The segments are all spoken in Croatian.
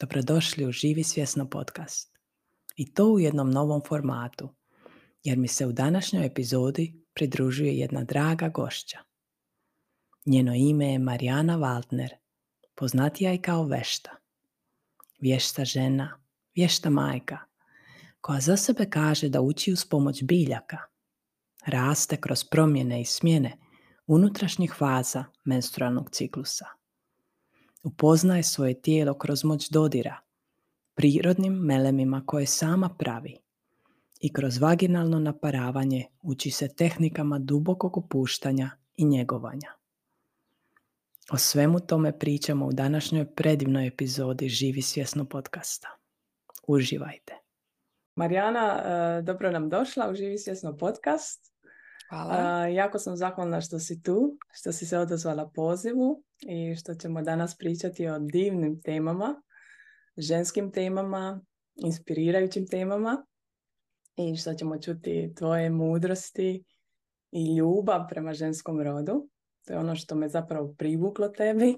Dobrodošli u Živi svjesno podcast. I to u jednom novom formatu, jer mi se u današnjoj epizodi pridružuje jedna draga gošća. Njeno ime je Mariana Valtner, poznatija i kao Vješta. Vješta žena, vješta majka, koja za sebe kaže da uči uz pomoć biljaka, raste kroz promjene i smjene unutrašnjih faza menstrualnog ciklusa. Upoznaje svoje tijelo kroz moć dodira, prirodnim melemima koje sama pravi i kroz vaginalno naparavanje uči se tehnikama dubokog opuštanja i njegovanja. O svemu tome pričamo u današnjoj predivnoj epizodi Živi svjesno podcasta. Uživajte. Marijana, dobro nam došla u Živi svjesno podcast. Hvala. Jako sam zahvalna što si tu, što si se odazvala pozivu i što ćemo danas pričati o divnim temama, ženskim temama, inspirirajućim temama i što ćemo čuti tvoje mudrosti i ljubav prema ženskom rodu. To je ono što me zapravo privuklo tebi.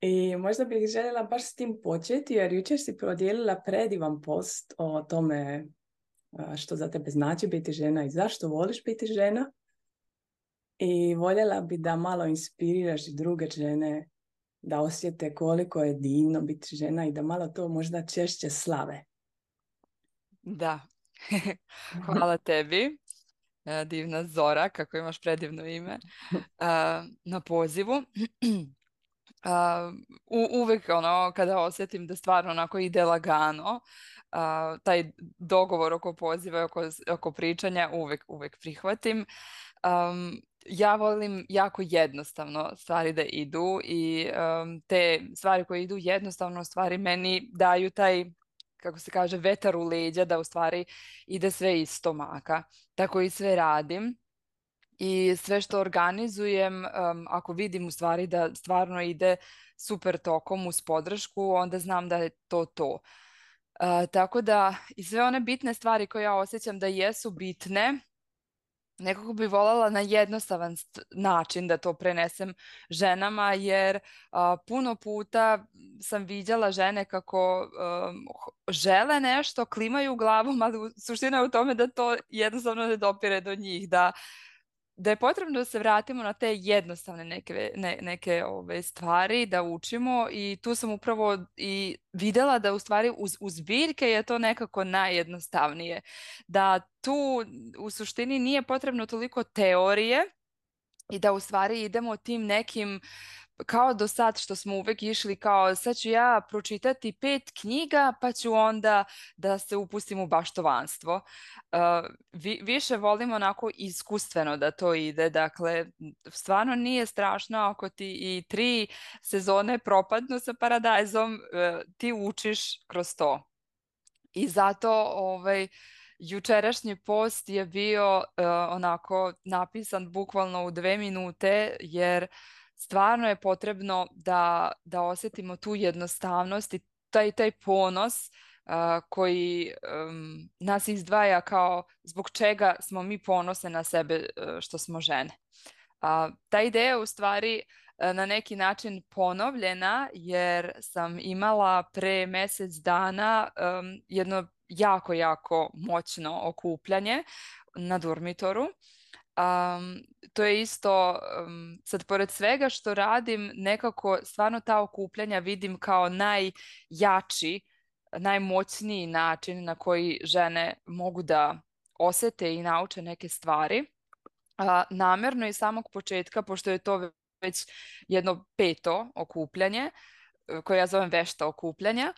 I možda bih željela baš s tim početi, jer jučer si podijelila predivan post o tome što za tebe znači biti žena i zašto voliš biti žena. I voljela bi da malo inspiriraš i druge žene da osjete koliko je divno biti žena i da malo to možda češće slave. Da, hvala tebi, divna Zora, kako imaš predivno ime, na pozivu. Uvijek ono, kada osjetim da stvarno onako ide lagano, taj dogovor oko poziva i oko pričanja uvijek prihvatim. Ja volim jako jednostavno stvari da idu i te stvari koje idu jednostavno stvari meni daju taj, kako se kaže, vetar u leđa da u stvari ide sve iz stomaka. Tako i sve radim. I sve što organizujem, ako vidim u stvari da stvarno ide super tokom uz podršku, onda znam da je to. Tako da i sve one bitne stvari koje ja osjećam da jesu bitne, nekako bi voljela na jednostavan način da to prenesem ženama, jer puno puta sam vidjela žene kako žele nešto, klimaju glavom, ali suština je u tome da to jednostavno ne dopire do njih, da je potrebno da se vratimo na te jednostavne neke ove stvari, da učimo i tu sam upravo i vidjela da u stvari uz biljke je to nekako najjednostavnije. Da tu u suštini nije potrebno toliko teorije i da u stvari idemo tim nekim, kao do sad što smo uvijek išli kao sad ću ja pročitati 5 knjiga pa ću onda da se upustim u baštovanstvo. Više volim onako iskustveno da to ide. Dakle, stvarno nije strašno ako ti i 3 sezone propadnu sa paradajzom, ti učiš kroz to. I zato jučerašnji post je bio onako napisan bukvalno u 2 minute, jer stvarno je potrebno da osjetimo tu jednostavnost i taj ponos koji nas izdvaja kao zbog čega smo mi ponosne na sebe što smo žene. Ta ideja je u stvari na neki način ponovljena, jer sam imala pre mjesec dana jedno jako, jako moćno okupljanje na dormitoru. To je isto, sad pored svega što radim, nekako stvarno ta okupljanja vidim kao najjači, najmoćniji način na koji žene mogu da osjete i nauče neke stvari. Namjerno iz samog početka, pošto je to već jedno 5. okupljanje, koje ja zovem Vješta okupljanja,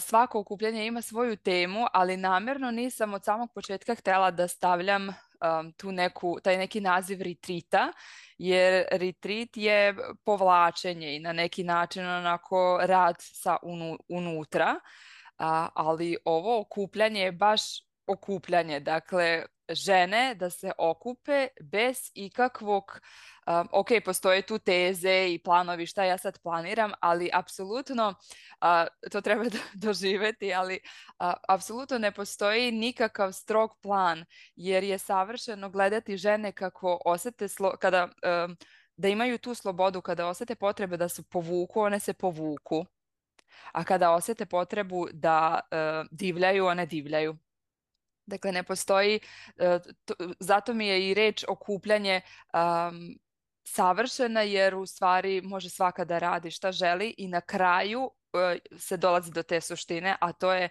svako okupljanje ima svoju temu, ali namjerno nisam od samog početka htjela da stavljam taj neki naziv retrita, jer retrit je povlačenje i na neki način onako rad sa unutra, ali ovo okupljanje je baš okupljanje, dakle žene da se okupe bez ikakvog, ok, postoje tu teze i planovi šta ja sad planiram, ali apsolutno, to treba doživjeti, ali apsolutno ne postoji nikakav strog plan, jer je savršeno gledati žene kako osjete da imaju tu slobodu, kada osjete potrebe da se povuku, one se povuku. A kada osjete potrebu da divljaju, one divljaju. Dakle, ne postoji, zato mi je i reč okupljanje savršena, jer u stvari može svaka da radi šta želi i na kraju se dolazi do te suštine, a to je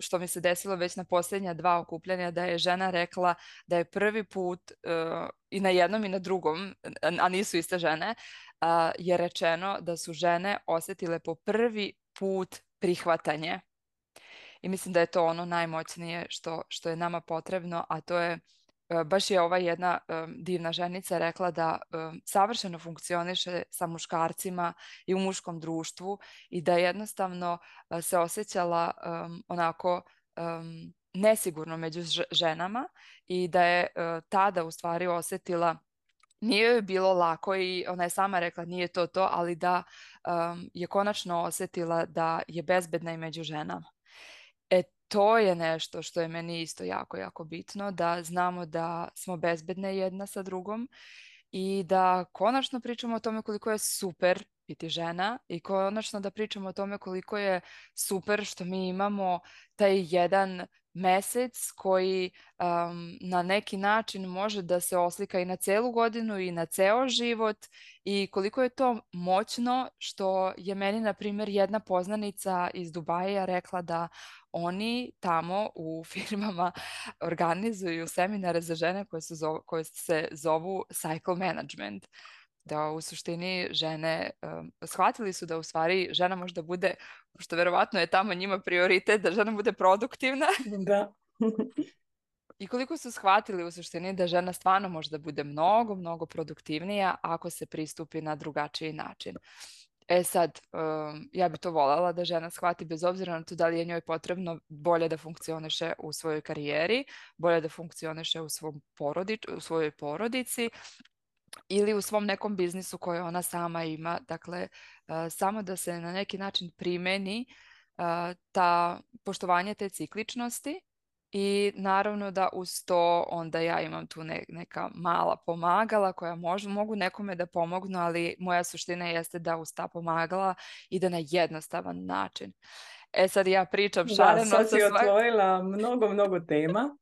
što mi se desilo već na posljednja dva okupljanja, da je žena rekla da je prvi put i na jednom i na drugom, a nisu iste žene, je rečeno da su žene osjetile po prvi put prihvatanje. I mislim da je to ono najmoćnije što je nama potrebno, a to je, baš je ova jedna divna ženica rekla da savršeno funkcioniše sa muškarcima i u muškom društvu i da jednostavno se osjećala onako nesigurno među ženama i da je tada u stvari osjetila, nije joj bilo lako i ona je sama rekla nije to, ali da je konačno osjetila da je bezbedna i među ženama. To je nešto što je meni isto jako, jako bitno, da znamo da smo bezbedne jedna sa drugom i da konačno pričamo o tome koliko je super biti žena i konačno da pričamo o tome koliko je super što mi imamo taj jedan mjesec koji na neki način može da se oslika i na celu godinu i na ceo život i koliko je to moćno, što je meni na primjer jedna poznanica iz Dubaja rekla da oni tamo u firmama organizuju seminare za žene koje se zovu cycle management. Da u suštini žene shvatili su da u stvari žena možda bude, što verovatno je tamo njima prioritet, da žena bude produktivna. Da. I koliko su shvatili u suštini da žena stvarno možda bude mnogo, mnogo produktivnija ako se pristupi na drugačiji način. E sad, ja bi to voljela da žena shvati bez obzira na to da li je njoj potrebno bolje da funkcioniše u svojoj karijeri, bolje da funkcioniše u svojoj porodici, ili u svom nekom biznisu koji ona sama ima. Dakle, samo da se na neki način primeni ta poštovanje te cikličnosti i naravno da uz to onda ja imam tu neka mala pomagala koja mogu nekome da pomognu, ali moja suština jeste da uz ta pomagala ide na jednostavan način. E sad ja pričam šareno. Sad si otvorila mnogo, mnogo tema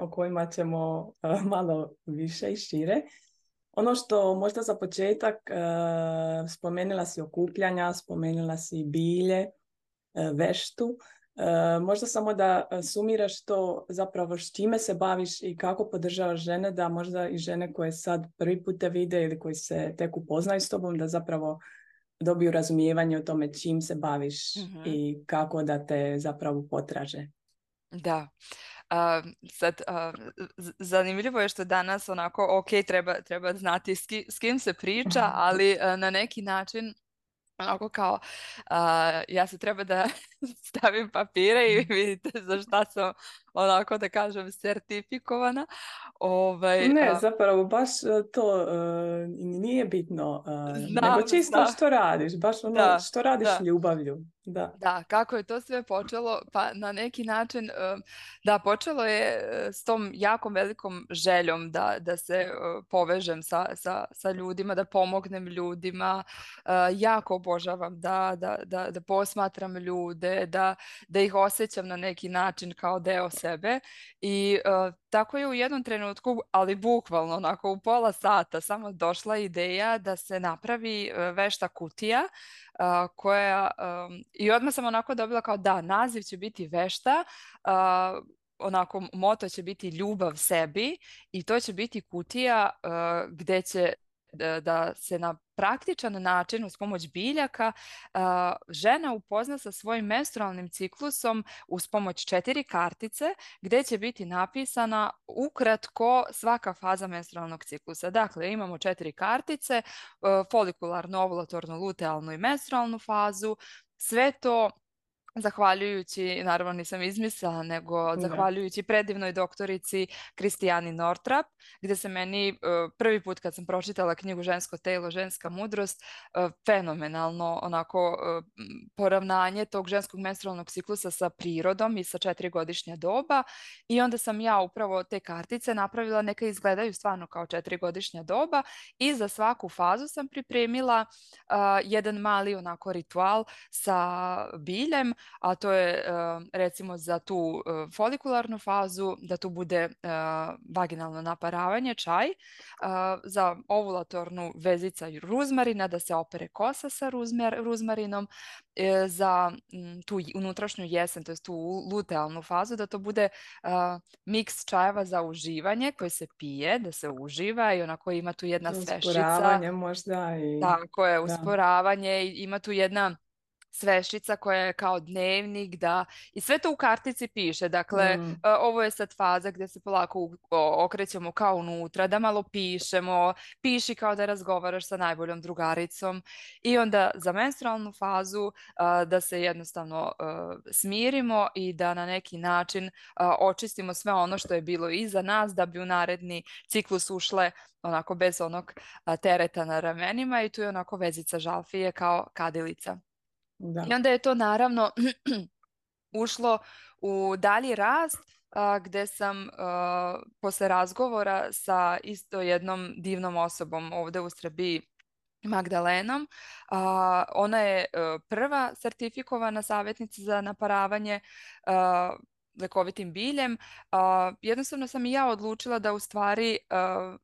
o kojima ćemo malo više i šire. Ono što možda za početak, spomenula si okupljanja, spomenula si bilje, veštu. Možda samo da sumiraš to zapravo s čime se baviš i kako podržavaš žene, da možda i žene koje sad prvi put te vide ili koji se tek upoznaju s tobom, da zapravo dobiju razumijevanje o tome čim se baviš i kako da te zapravo potraže. Da. Zanimljivo je što danas onako, treba znati s kim se priča, ali na neki način onako kao ja se treba da stavim papire i vidite za šta sam onako da kažem sertifikovana. Zapravo baš to nije bitno, nego čisto što radiš, baš ono što radiš ljubavlju. Da, kako je to sve počelo? Pa na neki način, počelo je s tom jakom velikom željom da se povežem sa ljudima, da pomognem ljudima. Jako obožavam da posmatram ljude, da ih osjećam na neki način kao deo sebe i tako je u jednom trenutku, ali bukvalno onako u pola sata samo došla ideja da se napravi vešta kutija koja i odmah sam onako dobila kao da, naziv će biti vešta, onako moto će biti ljubav sebi i to će biti kutija gdje će da se na praktičan način uz pomoć biljaka žena upozna sa svojim menstrualnim ciklusom uz pomoć 4 kartice gdje će biti napisana ukratko svaka faza menstrualnog ciklusa. Dakle, imamo 4 kartice, folikularnu, ovulatornu, lutealnu i menstrualnu fazu. Sve to zahvaljujući, naravno nisam izmislila, nego zahvaljujući predivnoj doktorici Kristijani Nortrap, gdje se meni prvi put kad sam pročitala knjigu Žensko telo, ženska mudrost, fenomenalno onako poravnanje tog ženskog menstrualnog ciklusa sa prirodom i sa 4-godišnja doba. I onda sam ja upravo te kartice napravila, neke izgledaju stvarno kao 4-godišnja doba, i za svaku fazu sam pripremila jedan mali onako ritual sa biljem, a to je recimo za tu folikularnu fazu da tu bude vaginalno naparavanje, čaj, za ovulatornu vezica ruzmarina, da se opere kosa sa ruzmarinom, za tu unutrašnju jesen, to je tu lutealnu fazu, da to bude miks čajeva za uživanje koji se pije, da se uživa, i onako ima tu jedna sveščica. Usporavanje možda. Tako je, usporavanje, ima tu jedna sveščica koja je kao dnevnik, da, i sve to u kartici piše. Dakle, ovo je sad faza gdje se polako okrećemo kao unutra, da malo pišemo, piši kao da razgovaraš sa najboljom drugaricom, i onda za menstrualnu fazu da se jednostavno smirimo i da na neki način očistimo sve ono što je bilo iza nas, da bi u naredni ciklus ušle onako bez onog tereta na ramenima, i tu je onako vezica žalfije kao kadilica. Da. I onda je to naravno ušlo u dalji rast, gdje sam posle razgovora sa isto jednom divnom osobom ovdje u Srbiji, Magdalenom, ona je prva sertifikovana savjetnica za naparavanje lekovitim biljem. Jednostavno sam i ja odlučila da u stvari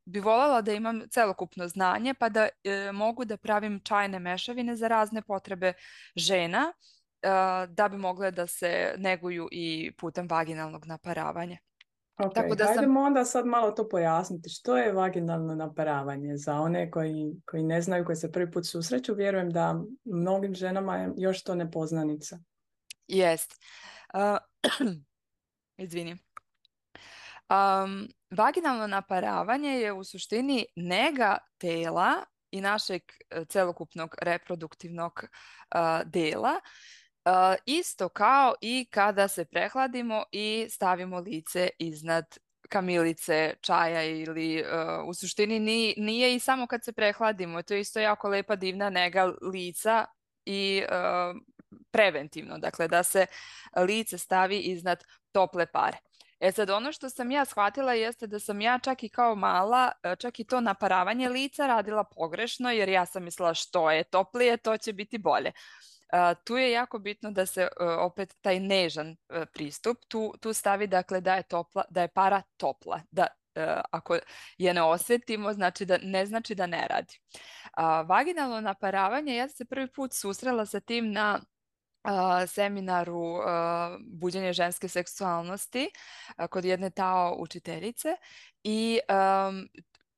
bi voljela da imam celokupno znanje, pa da mogu da pravim čajne mešavine za razne potrebe žena, da bi mogle da se neguju i putem vaginalnog naparavanja. Ok, tako da ajdemo onda sad malo to pojasniti. Što je vaginalno naparavanje za one koji ne znaju, koji se prvi put susreću? Vjerujem da mnogim ženama je još to nepoznanica. Jest. Izvini. Vaginalno naparavanje je u suštini nega tela i našeg celokupnog reproduktivnog dela, isto kao i kada se prehladimo i stavimo lice iznad kamilice, čaja, ili u suštini nije i samo kad se prehladimo. To je isto jako lepa, divna nega lica i preventivno, dakle da se lice stavi iznad tople pare. E sad, ono što sam ja shvatila jeste da sam ja čak i kao mala, čak i to naparavanje lica radila pogrešno, jer ja sam mislila što je toplije, to će biti bolje. Tu je jako bitno da se opet taj nežan pristup tu stavi, dakle da je para topla, da ako je ne osjetimo, znači da ne znači da ne radi. Vaginalno naparavanje, ja se prvi put susrela sa tim na seminaru Buđenje ženske seksualnosti kod jedne tao učiteljice, i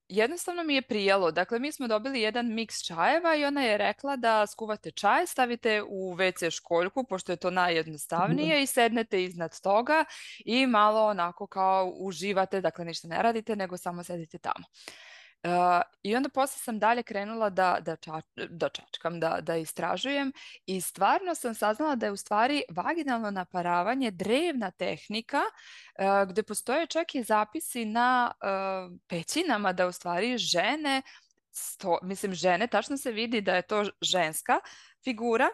jednostavno mi je prijalo. Dakle, mi smo dobili jedan miks čajeva i ona je rekla da skuvate čaj, stavite u WC školjku, pošto je to najjednostavnije, i sednete iznad toga i malo onako kao uživate, dakle ništa ne radite, nego samo sedite tamo. I onda poslije sam dalje krenula da čačkam, da istražujem, i stvarno sam saznala da je u stvari vaginalno naparavanje drevna tehnika, gdje postoje čak i zapisi na pećinama da u stvari žene, žene, tačno se vidi da je to ženska figura,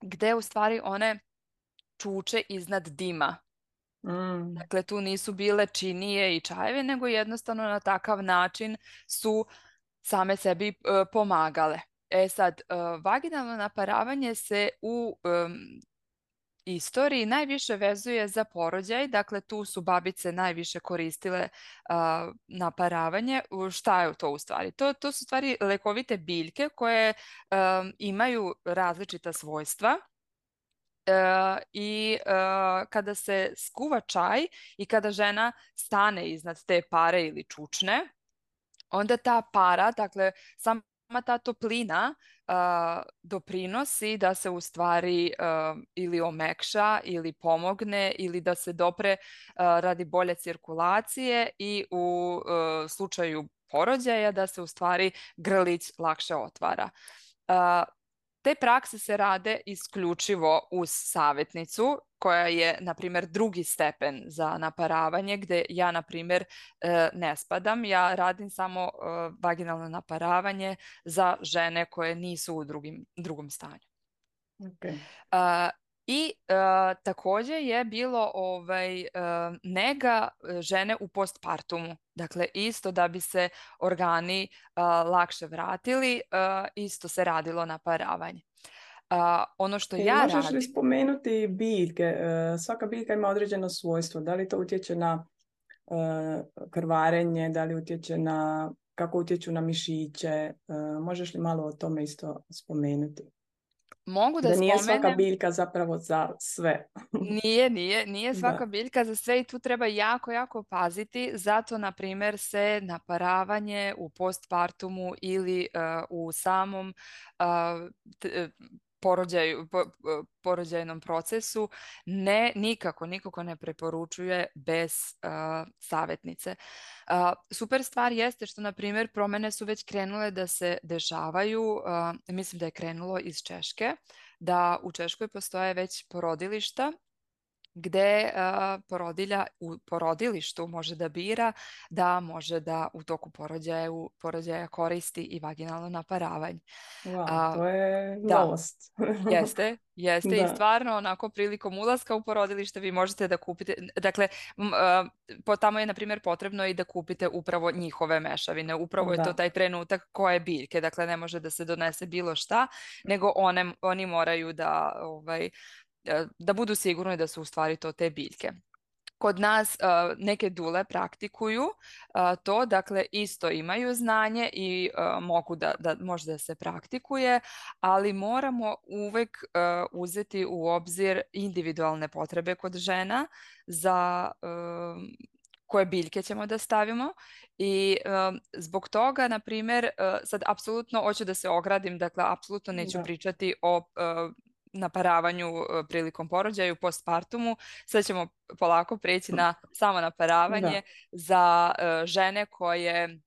gdje u stvari one čuče iznad dima. Dakle, tu nisu bile činije i čajeve, nego jednostavno na takav način su same sebi pomagale. E sad, vaginalno naparavanje se u istoriji najviše vezuje za porođaj. Dakle, tu su babice najviše koristile naparavanje. Šta je to u stvari? To su stvari lekovite biljke koje imaju različita svojstva. I kada se skuva čaj i kada žena stane iznad te pare ili čučne, onda ta para, dakle sama ta toplina doprinosi da se u stvari ili omekša ili pomogne, ili da se dopre radi bolje cirkulacije, i u slučaju porođaja da se u stvari grlić lakše otvara. Te prakse se rade isključivo uz savjetnicu koja je, na primjer, drugi stepen za naparavanje, gdje ja, na primjer, ne spadam. Ja radim samo vaginalno naparavanje za žene koje nisu u drugom stanju. Okay. Također je bilo nega žene u postpartumu. Dakle, isto da bi se organi lakše vratili, isto se radilo naparavanje. Ono što ja radim... Možeš li spomenuti biljke? Svaka biljka ima određeno svojstvo. Da li to utječe na krvarenje, da li utječe na... kako utječu na mišiće? Možeš li malo o tome isto spomenuti? Mogu da nije spomenem, svaka biljka zapravo za sve. Nije svaka biljka za sve i tu treba jako, jako paziti. Zato, na primjer, se naparavanje u postpartumu ili u samom porođajnom procesu nikako ne preporučuje bez savjetnice. Super stvar jeste što, na primjer, promjene su već krenule da se dešavaju. Mislim da je krenulo iz Češke, da u Češkoj postoje već porodilišta gdje porodilja u porodilištu može da bira da može da u toku porođaja koristi i vaginalno naparavanje. Wow, to je novost. Jeste i stvarno onako prilikom ulaska u porodilište vi možete da kupite, dakle tamo je, na primjer, potrebno i da kupite upravo njihove mešavine. Upravo je to taj trenutak koje biljke, dakle ne može da se donese bilo šta, nego oni moraju da da budu sigurni da su u stvari to te biljke. Kod nas neke dule praktikuju to, dakle isto imaju znanje i mogu da možda se praktikuje, ali moramo uvek uzeti u obzir individualne potrebe kod žena za koje biljke ćemo da stavimo i zbog toga, na primjer, sad apsolutno hoću da se ogradim, dakle apsolutno neću pričati o naparavanju prilikom porođaju, postpartumu. Sad ćemo polako prijeći na samo naparavanje za žene koje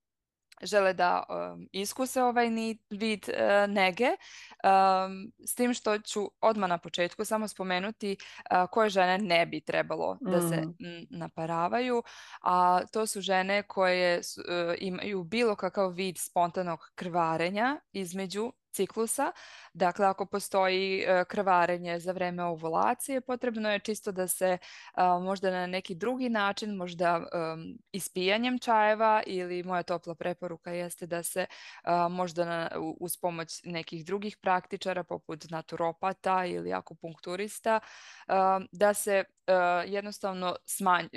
žele da iskuse ovaj vid nege. S tim što ću odmah na početku samo spomenuti koje žene ne bi trebalo da se naparavaju. A to su žene koje imaju bilo kakav vid spontanog krvarenja između ciklusa. Dakle, ako postoji krvarenje za vrijeme ovulacije, potrebno je čisto da se možda na neki drugi način, možda ispijanjem čajeva, ili moja topla preporuka jeste da se možda uz pomoć nekih drugih praktičara poput naturopata ili akupunkturista, da se jednostavno smanji...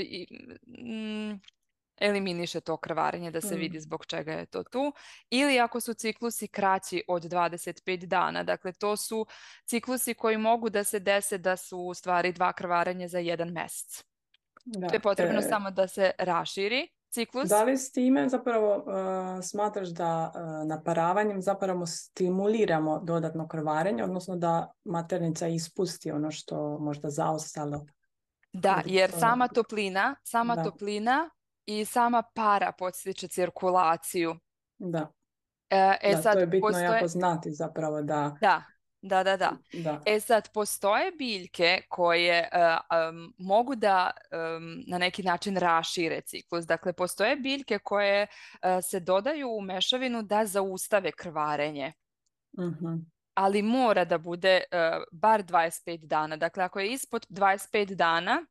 eliminiše to krvarenje, da se vidi zbog čega je to tu. Ili ako su ciklusi kraći od 25 dana, dakle to su ciklusi koji mogu da se dese da su u stvari 2 krvarenja za 1 mjesec. To je potrebno samo da se raširi ciklus. Da li s time zapravo smatraš da naparavanjem zapravo stimuliramo dodatno krvarenje, odnosno da maternica ispusti ono što možda zaostalo? Da, jer sama toplina i sama para podstiče cirkulaciju. Da. Sad, to je bitno jako znati zapravo da... Da. Sad, postoje biljke koje mogu da na neki način rašire ciklus. Dakle, postoje biljke koje se dodaju u mešavinu da zaustave krvarenje. Ali mora da bude bar 25 dana. Dakle, ako je ispod 25 dana,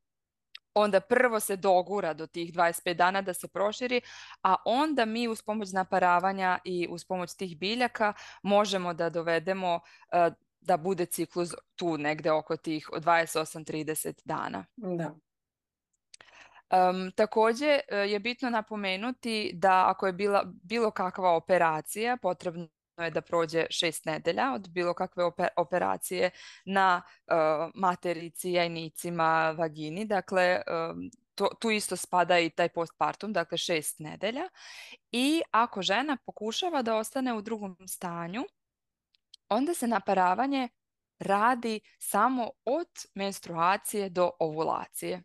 onda prvo se dogura do tih 25 dana da se proširi, a onda mi uz pomoć naparavanja i uz pomoć tih biljaka možemo da dovedemo da bude ciklus tu negde oko tih 28-30 dana. Da. Također je bitno napomenuti da ako je bilo kakva operacija, potrebno je da prođe 6 nedelja od bilo kakve operacije na materici, jajnicima, vagini. Dakle, tu isto spada i taj postpartum, dakle 6 nedelja. I ako žena pokušava da ostane u drugom stanju, onda se naparavanje radi samo od menstruacije do ovulacije.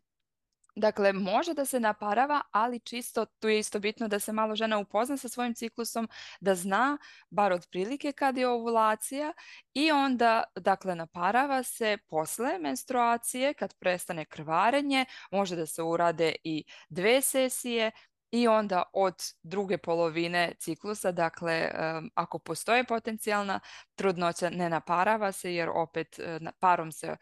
Dakle, može da se naparava, ali čisto tu je isto bitno da se malo žena upozna sa svojim ciklusom, da zna bar otprilike kad je ovulacija i onda, dakle, naparava se posle menstruacije kad prestane krvarenje, može da se urade i 2 sesije i onda od druge polovine ciklusa, dakle, ako postoji potencijalna trudnoća, ne naparava se jer opet parom se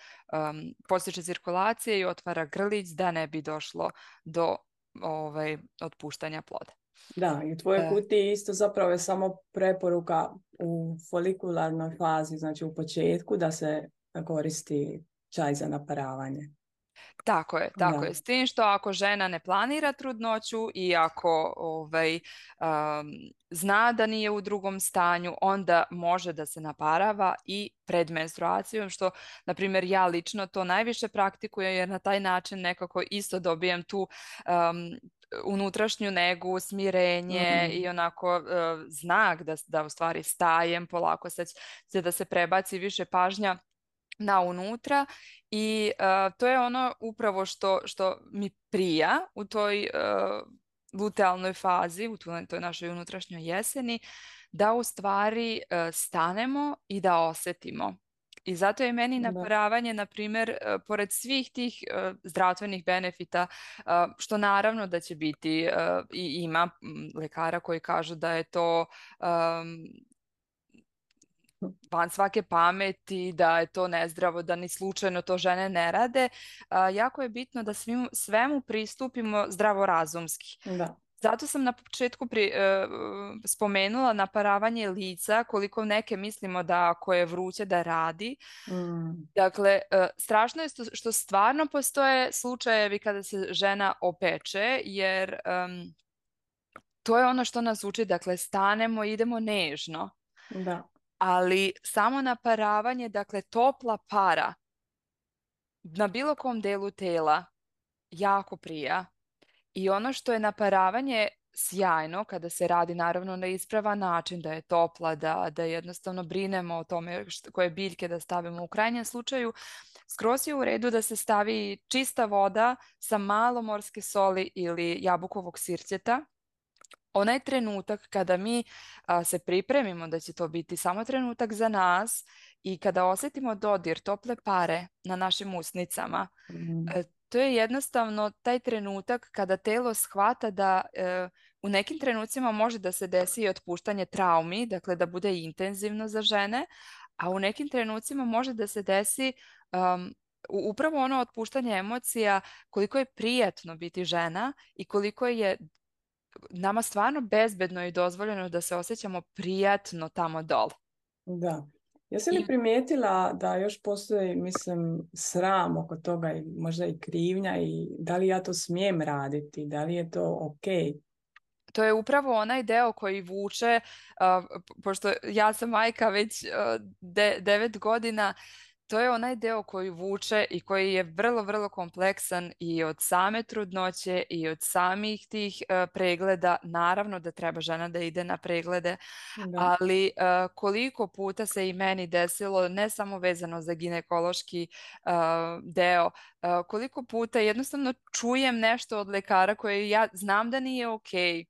postiče cirkulacija i otvara grlić da ne bi došlo do otpuštanja ploda. Da, i u tvojoj kutiji isto zapravo je samo preporuka u folikularnoj fazi, znači u početku, da se koristi čaj za naparavanje. Tako je. S tim što ako žena ne planira trudnoću i ako zna da nije u drugom stanju, onda može da se naparava i pred menstruacijom, što, na primjer, ja lično to najviše praktikujem jer na taj način nekako isto dobijem tu unutrašnju negu, smirenje i onako znak da u stvari stajem polako, da se prebaci više pažnja na unutra i to je ono upravo što mi prija u toj lutealnoj fazi, u toj našoj unutrašnjoj jeseni, da u stvari stanemo i da osjetimo. I zato je meni naparavanje, na primjer, pored svih tih zdravstvenih benefita, što naravno da će biti i ima lekara koji kažu da je to van svake pameti, da je to nezdravo, da ni slučajno to žene ne rade, jako je bitno da svemu pristupimo zdravorazumski. Da. Zato sam na početku spomenula naparavanje lica, koliko neke mislimo da ako je vruće da radi. Dakle, strašno je što stvarno postoje slučajevi kada se žena opeče, jer to je ono što nas uči, dakle, stanemo i idemo nežno. Da. Ali samo naparavanje, dakle topla para na bilo kom delu tela jako prija. I ono što je naparavanje sjajno kada se radi naravno na ispravan način, da je topla, da jednostavno brinemo o tome koje biljke da stavimo. U krajnjem slučaju skroz je u redu da se stavi čista voda sa malo morske soli ili jabukovog sirćeta. Onaj trenutak kada mi se pripremimo da će to biti samo trenutak za nas i kada osjetimo dodir tople pare na našim usnicama, to je jednostavno taj trenutak kada telo shvata da u nekim trenucima može da se desi i otpuštanje traumi, dakle da bude intenzivno za žene, a u nekim trenucima može da se desi upravo ono otpuštanje emocija, koliko je prijatno biti žena i koliko je nama stvarno bezbedno i dozvoljeno da se osjećamo prijatno tamo dole. Da. Jesi li primijetila da još postoji, mislim, sram oko toga i možda i krivnja i da li ja to smijem raditi, da li je to okej? To je upravo onaj deo koji vuče, pošto ja sam majka već 9 godina, to je onaj deo koji vuče i koji je vrlo, vrlo kompleksan i od same trudnoće i od samih tih pregleda. Naravno da treba žena da ide na preglede, ali koliko puta se i meni desilo, ne samo vezano za ginekološki deo, koliko puta jednostavno čujem nešto od lekara koje ja znam da nije okej.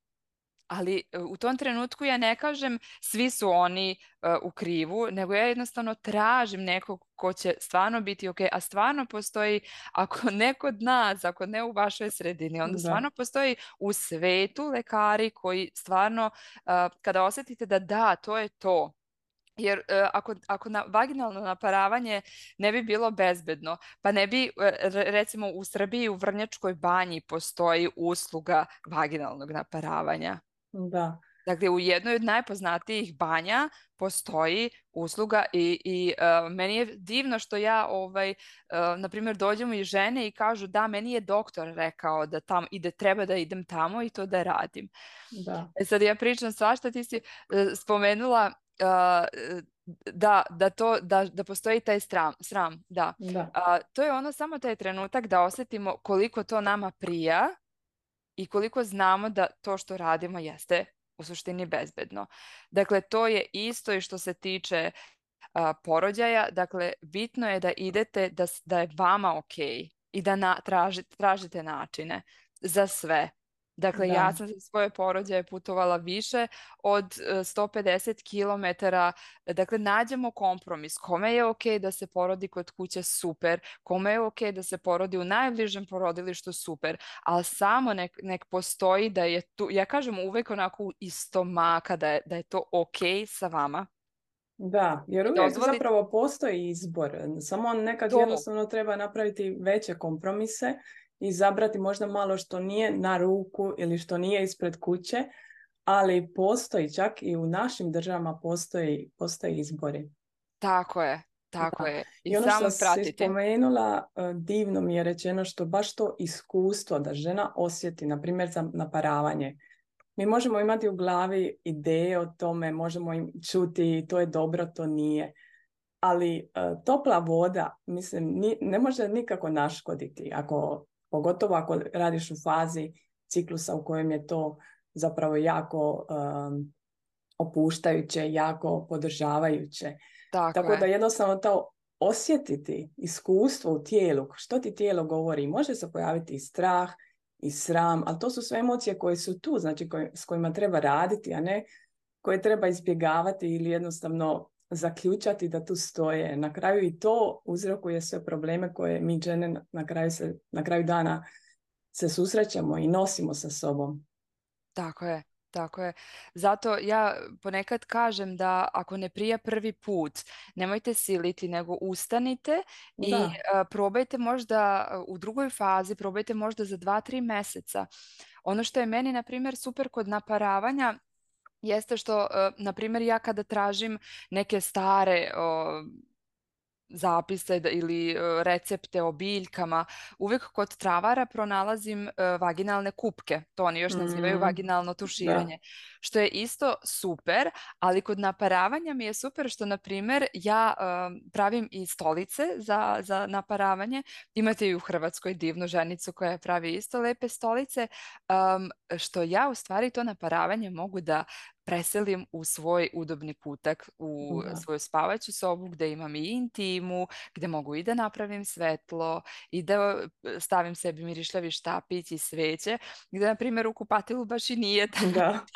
Ali u tom trenutku ja ne kažem svi su oni u krivu, nego ja jednostavno tražim nekog ko će stvarno biti ok. A stvarno postoji, ako ne kod nas, ako ne u vašoj sredini, onda stvarno postoji u svetu lekari koji stvarno, kada osjetite da, to je to. Jer ako vaginalno naparavanje ne bi bilo bezbedno, pa ne bi, recimo u Srbiji u Vrnjačkoj banji postoji usluga vaginalnog naparavanja. Da. Dakle, u jednoj od najpoznatijih banja postoji usluga i meni je divno što ja, na primjer, dođem i žene i kažu da, meni je doktor rekao da tamo ide, treba da idem tamo i to da radim. Da. Sad ja pričam svašta, ti si spomenula da postoji taj sram. Da. Da. To je ono samo taj trenutak da osjetimo koliko to nama prija i koliko znamo da to što radimo jeste u suštini bezbedno. Dakle, to je isto i što se tiče porođaja. Dakle, bitno je da idete, da je vama okej. i da tražite načine za sve. Dakle, da. Ja sam za svoje porođaje putovala više od 150 km. Dakle, nađemo kompromis. Kome je ok da se porodi kod kuće, super. Kome je ok da se porodi u najbližem porodilištu, super. Ali samo nek postoji da je tu, ja kažem uvijek onako iz stomaka, da je to ok sa vama. Da, jer uvijek zapravo postoji izbor. Samo nekad jednostavno treba napraviti veće kompromise. Izabrati možda malo što nije na ruku ili što nije ispred kuće, ali postoji, čak i u našim državama postoji izbori. Tako je, tako je. I ono što si spomenula, divno mi je rečeno što baš to iskustvo da žena osjeti, na primjer za naparavanje. Mi možemo imati u glavi ideje o tome, možemo im čuti to je dobro, to nije. Ali topla voda, mislim, ne može nikako naškoditi ako... Pogotovo ako radiš u fazi ciklusa u kojem je to zapravo jako opuštajuće, jako podržavajuće. Tako da jednostavno to osjetiti iskustvo u tijelu, što ti tijelo govori. Može se pojaviti i strah, i sram, ali to su sve emocije koje su tu, znači s kojima treba raditi, a ne koje treba izbjegavati ili jednostavno zaključati da tu stoje. Na kraju i to uzrokuje sve probleme koje mi žene na kraju dana se susrećemo i nosimo sa sobom. Tako je, tako je. Zato ja ponekad kažem da ako ne prija prvi put, nemojte siliti, nego ustanite i probajte možda u drugoj fazi, probajte možda za 2-3 mjeseca. Ono što je meni, na primjer, super kod naparavanja, jeste što, na primjer, ja kada tražim neke stare zapise ili recepte o biljkama, uvijek kod travara pronalazim vaginalne kupke. To oni još nazivaju vaginalno tuširanje. Da. Što je isto super, ali kod naparavanja mi je super što, na primjer, ja pravim i stolice za naparavanje. Imate i u Hrvatskoj divnu ženicu koja pravi isto lepe stolice. Što ja u stvari to naparavanje mogu da preselim u svoj udobni kutak, u svoju spavaću sobu gdje imam i intimu, gdje mogu i da napravim svetlo i da stavim sebi mirišljavi štapić i sveće, gdje, na primjer, u kupatilu baš i nije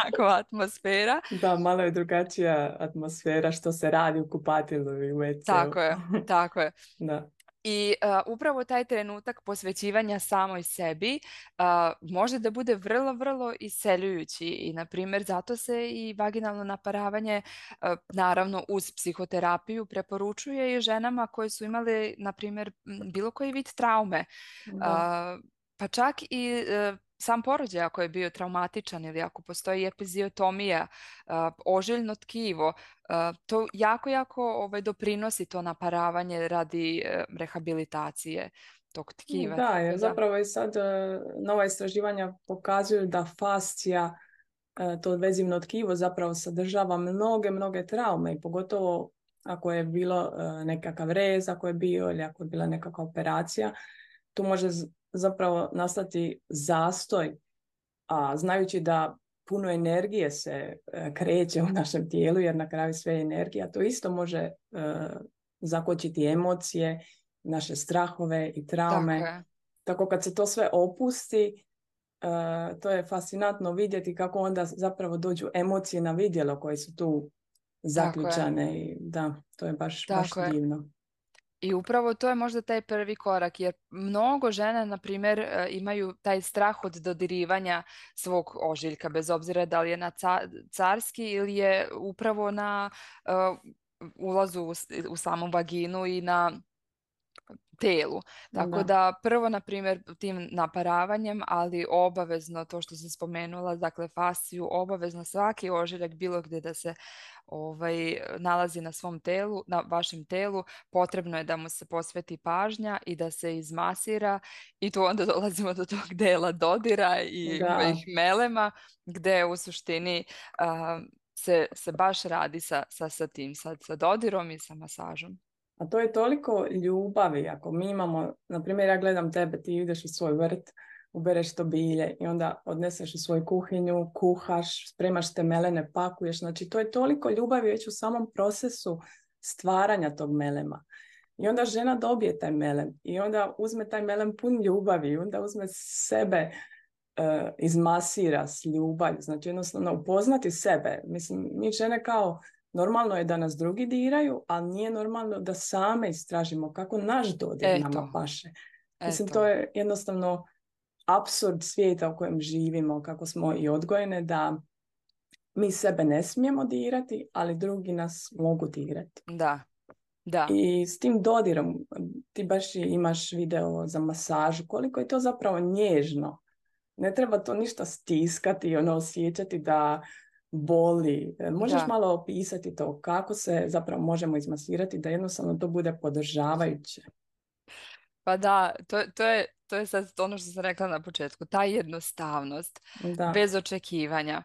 takva atmosfera. Da, malo je drugačija atmosfera što se radi u kupatilu i u WC-u. Tako je, tako je. Da. I upravo taj trenutak posvećivanja samoj sebi može da bude vrlo, vrlo isceljujući. I, na primjer, zato se i vaginalno naparavanje, naravno uz psihoterapiju, preporučuje i ženama koje su imale, na primjer, bilo koji vid traume. Pa čak i sam porođaj ako je bio traumatičan ili ako postoji epiziotomija, ožiljno tkivo, to jako, jako doprinosi to naparavanje radi rehabilitacije tog tkiva. Da, jer zapravo i sad nova istraživanja pokazuju da fascija, to vezivno tkivo, zapravo sadržava mnoge, mnoge traume i pogotovo ako je bilo nekakav rez, ako je bio ili ako je bila nekakva operacija, tu može zapravo nastati zastoj, a znajući da puno energije se kreće u našem tijelu, jer na kraju sve je energija, to isto može zakočiti emocije, naše strahove i traume. Tako kad se to sve opusti, to je fascinantno vidjeti kako onda zapravo dođu emocije na vidjelo koje su tu zaključane. I da, to je baš divno. I upravo to je možda taj prvi korak, jer mnogo žena, na primjer, imaju taj strah od dodirivanja svog ožiljka, bez obzira da li je na carski ili je upravo na ulazu u samu vaginu i na telu. Tako da prvo, na primjer, tim naparavanjem, ali obavezno to što sam spomenula, dakle fasciju, obavezno svaki ožiljak bilo gdje da se nalazi na svom telu, na vašem telu, potrebno je da mu se posveti pažnja i da se izmasira, i tu onda dolazimo do tog dela dodira i ovih melema, gdje u suštini se baš radi sa dodirom i sa masažom. A to je toliko ljubavi. Ako mi imamo, na primjer, ja gledam tebe, ti ideš u svoj vrt, ubereš to bilje i onda odneseš u svoju kuhinju, kuhaš, spremaš te melene, pakuješ. Znači, to je toliko ljubavi već u samom procesu stvaranja tog melema. I onda žena dobije taj melem i onda uzme taj melem pun ljubavi i onda uzme sebe, izmasira s ljubav. Znači jednostavno upoznati sebe. Mislim, mi žene kao normalno je da nas drugi diraju, ali nije normalno da same istražimo kako naš dodir nama paše. Mislim, to je jednostavno apsurd svijeta u kojem živimo, kako smo i odgojene da mi sebe ne smijemo dirati, ali drugi nas mogu dirati. Da. Da. I s tim dodirom, ti baš imaš video za masažu, koliko je to zapravo nježno. Ne treba to ništa stiskati, ono, osjećati da boli. Možeš malo opisati to, kako se zapravo možemo izmasirati da jednostavno to bude podržavajuće. Pa da, to je sad ono što sam rekla na početku, ta jednostavnost, bez očekivanja.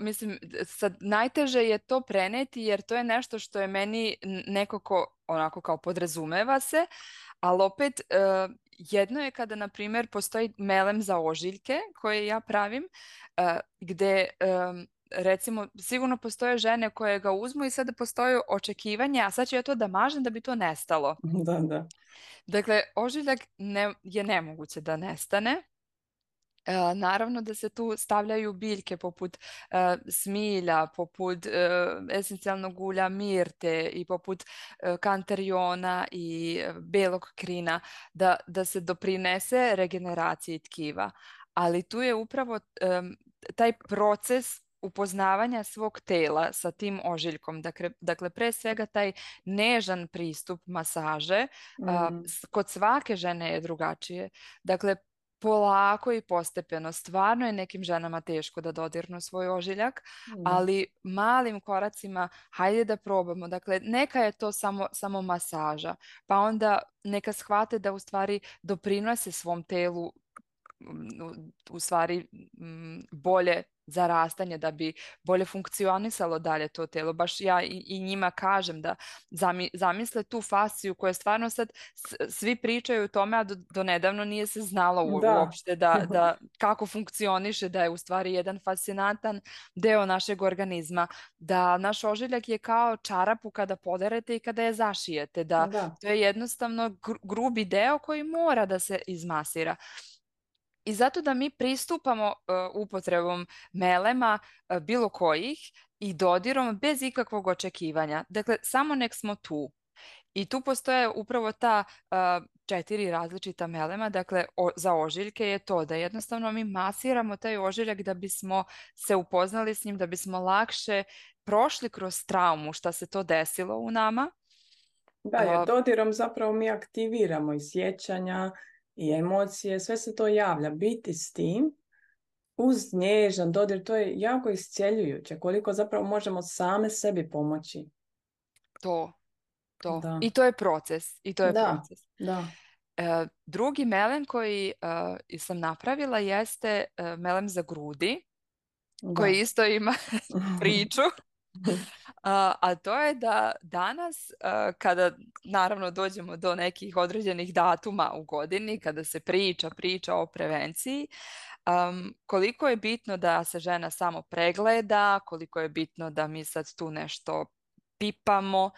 Mislim, sad najteže je to preneti jer to je nešto što je meni nekako onako kao podrazumeva se, ali opet jedno je kada, na primjer, postoji melem za ožiljke koje ja pravim, gdje recimo sigurno postoje žene koje ga uzmu i sada postoje očekivanje, a sad ću ja to da mažem da bi to nestalo. Da. Dakle, ožiljak je nemoguće da nestane. Naravno da se tu stavljaju biljke poput smilja, poput esencijalnog ulja mirte i poput kanteriona i belog krina da se doprinese regeneraciji tkiva. Ali tu je upravo taj proces upoznavanja svog tela sa tim ožiljkom. Dakle, pre svega taj nežan pristup masaže kod svake žene je drugačije. Dakle, polako i postepeno. Stvarno je nekim ženama teško da dodirnu svoj ožiljak, ali malim koracima hajde da probamo. Dakle, neka je to samo masaža, pa onda neka shvate da u stvari doprinose svom telu u stvari bolje zarastanje, da bi bolje funkcionisalo dalje to telo. Baš ja i njima kažem da zamisle tu fasciju koju stvarno sad svi pričaju o tome, a do nedavno nije se znalo uopšte da kako funkcioniše, da je u stvari jedan fascinantan deo našeg organizma, da naš ožiljak je kao čarapu kada poderete i kada je zašijete, da to je jednostavno grubi deo koji mora da se izmasira. I zato da mi pristupamo upotrebom melema, bilo kojih, i dodirom bez ikakvog očekivanja. Dakle, samo nek smo tu. I tu postoje upravo ta 4 različita melema. Dakle, za ožiljke je to da jednostavno mi masiramo taj ožiljak da bismo se upoznali s njim, da bismo lakše prošli kroz traumu šta se to desilo u nama. Da, jer dodirom zapravo mi aktiviramo i sjećanja i emocije, sve se to javlja. Biti s tim, uz nježan dodir, to je jako iscjeljujuće. Koliko zapravo možemo same sebi pomoći. To. I to je proces. Da. Drugi melem koji sam napravila jeste melem za grudi, koji isto ima priču. A to je da danas, kada naravno dođemo do nekih određenih datuma u godini, kada se priča o prevenciji, koliko je bitno da se žena samo pregleda, koliko je bitno da mi sad tu nešto pipamo,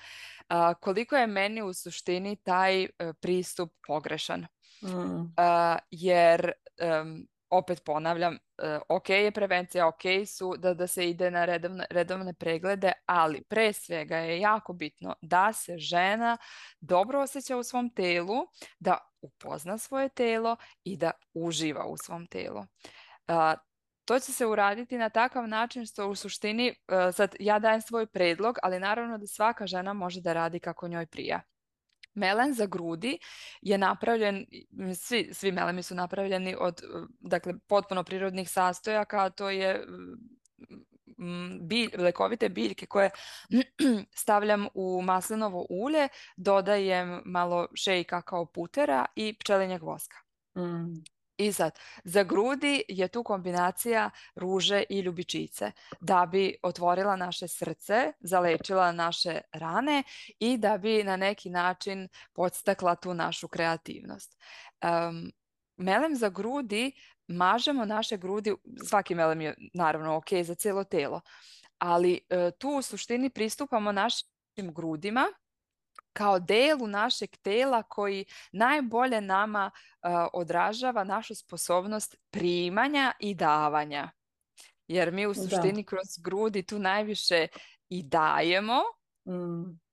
koliko je meni u suštini taj pristup pogrešan. Jer opet ponavljam, ok je prevencija, ok su da se ide na redovne preglede, ali pre svega je jako bitno da se žena dobro osjeća u svom telu, da upozna svoje telo i da uživa u svom telu. To će se uraditi na takav način što u suštini, sad ja dajem svoj predlog, ali naravno da svaka žena može da radi kako njoj prija. Melem za grudi je napravljen, svi melemi su napravljeni od, dakle, potpuno prirodnih sastojaka, to je lekovite biljke koje stavljam u maslinovo ulje, dodajem malo šeji i kakao putera i pčelinjeg voska. I sad, za grudi je tu kombinacija ruže i ljubičice da bi otvorila naše srce, zalečila naše rane i da bi na neki način podstakla tu našu kreativnost. Melem za grudi mažemo naše grudi, svaki melem je naravno ok za cijelo telo, ali tu u suštini pristupamo našim grudima kao delu našeg tela koji najbolje nama odražava našu sposobnost primanja i davanja. Jer mi u suštini kroz grudi tu najviše i dajemo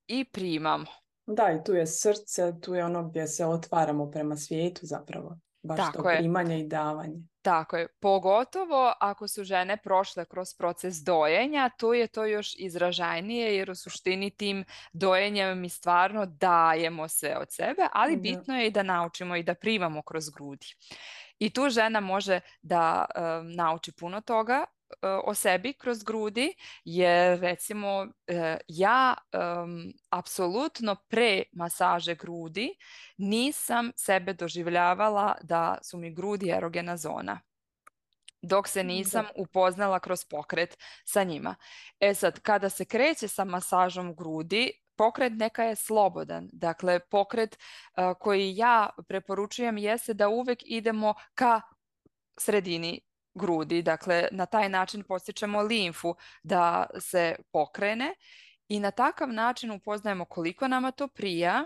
i primamo. Da, i tu je srce, tu je ono gdje se otvaramo prema svijetu zapravo. Baš to primanje i davanje. Tako je. Pogotovo ako su žene prošle kroz proces dojenja, tu je to još izražajnije jer u suštini tim dojenjem mi stvarno dajemo sve od sebe, ali bitno je i da naučimo i da primamo kroz grudi. I tu žena može da nauči puno toga o sebi kroz grudi, jer recimo ja apsolutno pre masaže grudi nisam sebe doživljavala da su mi grudi erogena zona, dok se nisam upoznala kroz pokret sa njima. E sad, kada se kreće sa masažom grudi, pokret neka je slobodan. Dakle, pokret koji ja preporučujem jeste da uvek idemo ka sredini grudi. Dakle, na taj način postičemo limfu da se pokrene i na takav način upoznajemo koliko nama to prija,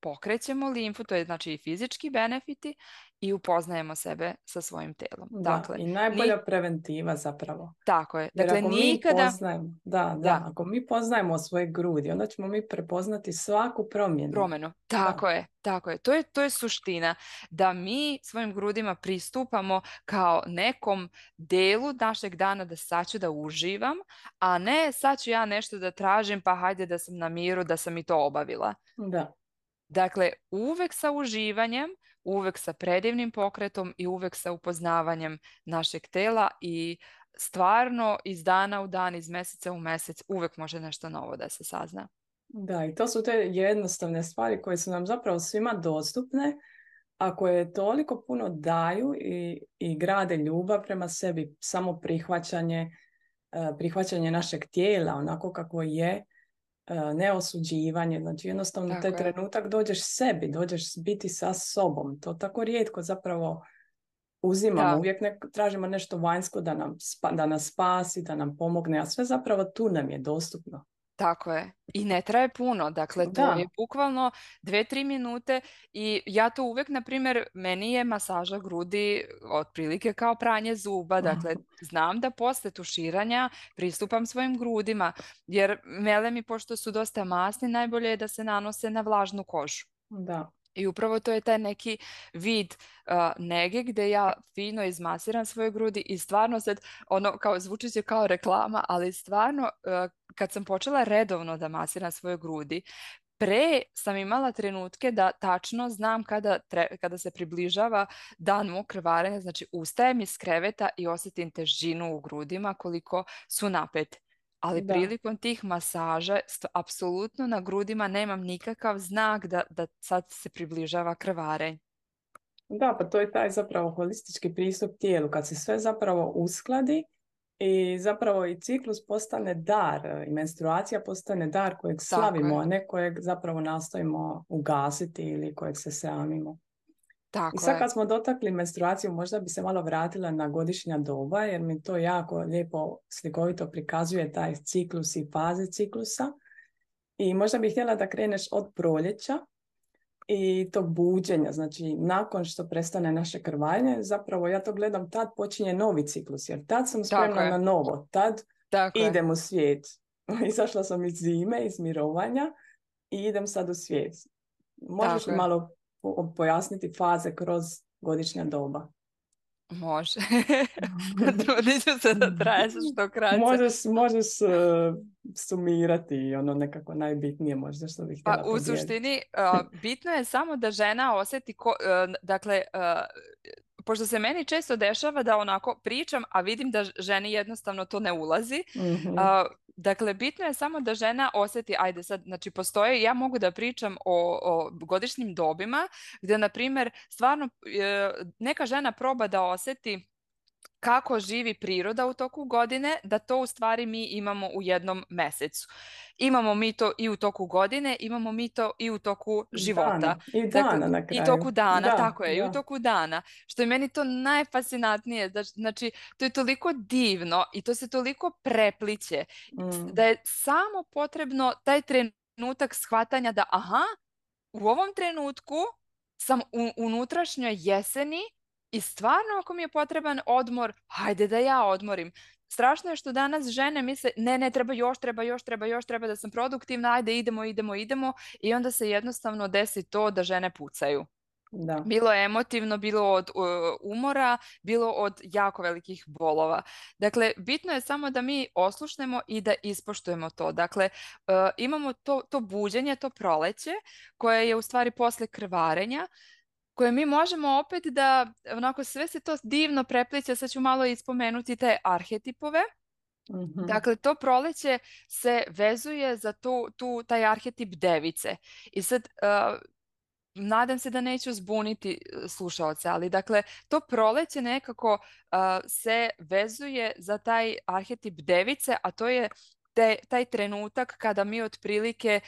pokrećemo limfu, to je znači i fizički benefiti, i upoznajemo sebe sa svojim telom. Da, dakle, i najbolja preventiva zapravo. Tako je. Dakle, ako mi poznajemo, ako mi poznajemo svoje grudi, onda ćemo mi prepoznati svaku promjenu. Tako je. To je suština. Da mi svojim grudima pristupamo kao nekom delu našeg dana, da sad ću da uživam, a ne sad ću ja nešto da tražim, pa hajde da sam na miru, da sam i to obavila. Da. Dakle, uvek sa uživanjem, uvek sa predivnim pokretom i uvek sa upoznavanjem našeg tela, i stvarno iz dana u dan, iz mjeseca u mjesec uvek može nešto novo da se sazna. Da, i to su te jednostavne stvari koje su nam zapravo svima dostupne, a koje toliko puno daju i grade ljubav prema sebi, samo prihvaćanje našeg tijela onako kako je, neosuđivanje, znači jednostavno taj trenutak dođeš sebi, dođeš biti sa sobom. To tako rijetko zapravo uzimamo, uvijek tražimo nešto vanjsko da nas spasi, da nam pomogne, a sve zapravo tu nam je dostupno. Tako je. I ne traje puno. Dakle, to je bukvalno 2-3 minute i ja to uvijek, na primjer, meni je masaža grudi otprilike kao pranje zuba. Dakle, znam da posle tuširanja pristupam svojim grudima, jer melemi, pošto su dosta masni, najbolje je da se nanose na vlažnu kožu. Da. I upravo to je taj neki vid nege gdje ja fino izmasiram svoje grudi, i stvarno sad, ono, kao zvuči će kao reklama, ali stvarno kad sam počela redovno da masiram svoje grudi, pre sam imala trenutke da tačno znam kada se približava dan mog krvarenja, znači ustajem iz kreveta i osjetim težinu u grudima koliko su napete. Ali prilikom tih masaža apsolutno na grudima nemam nikakav znak da sad se približava krvarenje. Da, pa to je taj zapravo holistički pristup tijelu, kad se sve zapravo uskladi i zapravo i ciklus postane dar, i menstruacija postane dar kojeg slavimo, a ne kojeg zapravo nastojimo ugasiti ili kojeg se sramimo. I sad kad smo dotakli menstruaciju, možda bi se malo vratila na godišnja doba, jer mi to jako lijepo slikovito prikazuje taj ciklus i faze ciklusa. I možda bih htjela da kreneš od proljeća i tog buđenja, znači nakon što prestane naše krvarenje, zapravo ja to gledam, tad počinje novi ciklus, jer tad sam spremna na novo, tad idem u svijet. Izašla sam iz zime, iz mirovanja, i idem sad u svijet. Možeš li malo pojasniti faze kroz godišnja doba? Može. Trudit ću se da traje što kraće. Možeš sumirati ono nekako najbitnije možda što bih htjela podijeliti. U suštini bitno je samo da žena osjeti pošto se meni često dešava da onako pričam, a vidim da ženi jednostavno to ne ulazi. Dakle, bitno je samo da žena osjeti, ajde sad, znači postoje, ja mogu da pričam o godišnjim dobima, gdje, na primjer, stvarno neka žena proba da osjeti kako živi priroda u toku godine, da to u stvari mi imamo u jednom mjesecu. Imamo mi to i u toku godine, imamo mi to i u toku života. I u toku dana. Što je meni to najfascinantnije. Znači, to je toliko divno i to se toliko prepliće da je samo potrebno taj trenutak trenutak shvatanja da aha, u ovom trenutku sam u unutrašnjoj jeseni i stvarno ako mi je potreban odmor, hajde da ja odmorim. Strašno je što danas žene misle ne, treba još, treba da sam produktivna, ajde idemo i onda se jednostavno desi to da žene pucaju. Da. Bilo emotivno, bilo od umora, bilo od jako velikih bolova. Dakle, bitno je samo da mi oslušnemo i da ispoštujemo to. Dakle, imamo to buđenje, to proleće koje je u stvari poslije krvarenja, koje mi možemo opet da, onako sve se to divno prepliće, sad ću malo ispomenuti te arhetipove. Mm-hmm. Dakle, to proleće se vezuje za taj arhetip device. I sad, nadam se da neću zbuniti slušaoce, ali dakle, to proleće nekako se vezuje za taj arhetip device, a to je taj trenutak kada mi otprilike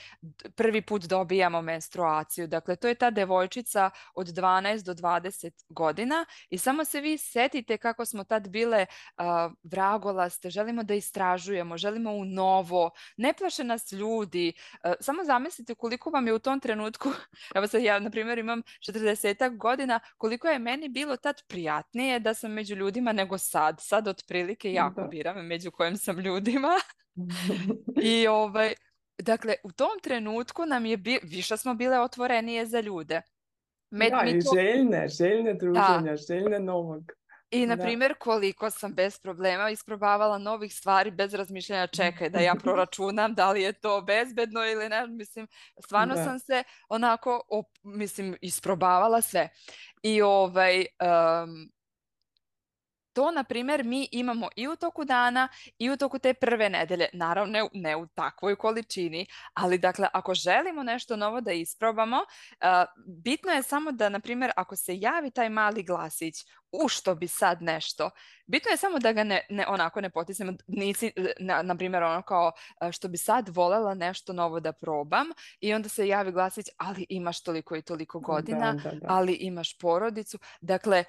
prvi put dobijamo menstruaciju. Dakle, to je ta devojčica od 12 do 20 godina i samo se vi setite kako smo tad bile vragolaste, želimo da istražujemo, želimo u novo, ne plaše nas ljudi. Samo zamislite koliko vam je u tom trenutku, evo sad ja na primjer imam 40 godina, koliko je meni bilo tad prijatnije da sam među ljudima nego sad. Sad otprilike jako biram među kojim sam ljudima. I dakle, u tom trenutku nam je više smo bile otvorenije za ljude. Željne druženja, željne novog. I, na primjer, koliko sam bez problema isprobavala novih stvari bez razmišljanja, čekaj da ja proračunam da li je to bezbedno ili ne. Mislim, stvarno sam se onako, isprobavala sve. I to, na primjer, mi imamo i u toku dana i u toku te prve nedelje. Naravno, ne u takvoj količini, ali dakle, ako želimo nešto novo da isprobamo, bitno je samo da, na primjer, ako se javi taj mali glasić, što bi sad nešto, bitno je samo da ga ne potisnemo, nisi, na primjer, ono kao što bi sad voljela nešto novo da probam i onda se javi glasić, ali imaš toliko i toliko godina, ali imaš porodicu. Dakle,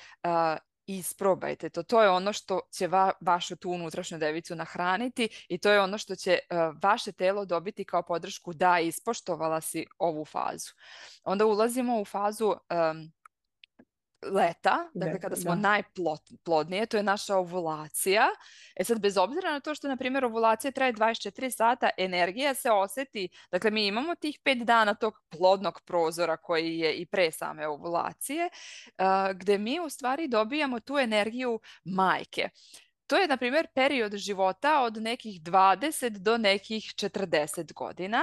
isprobajte to. To je ono što će vašu tu unutrašnju devicu nahraniti i to je ono što će vaše telo dobiti kao podršku da ispoštovala si ovu fazu. Onda ulazimo u fazu leta, dakle kada smo najplodnije, to je naša ovulacija. E sad, bez obzira na to što, na primjer, ovulacija traje 24 sata, energija se osjeti, dakle mi imamo tih 5 dana tog plodnog prozora koji je i pre same ovulacije, gde mi u stvari dobijamo tu energiju majke. To je, na primjer, period života od nekih 20 do nekih 40 godina.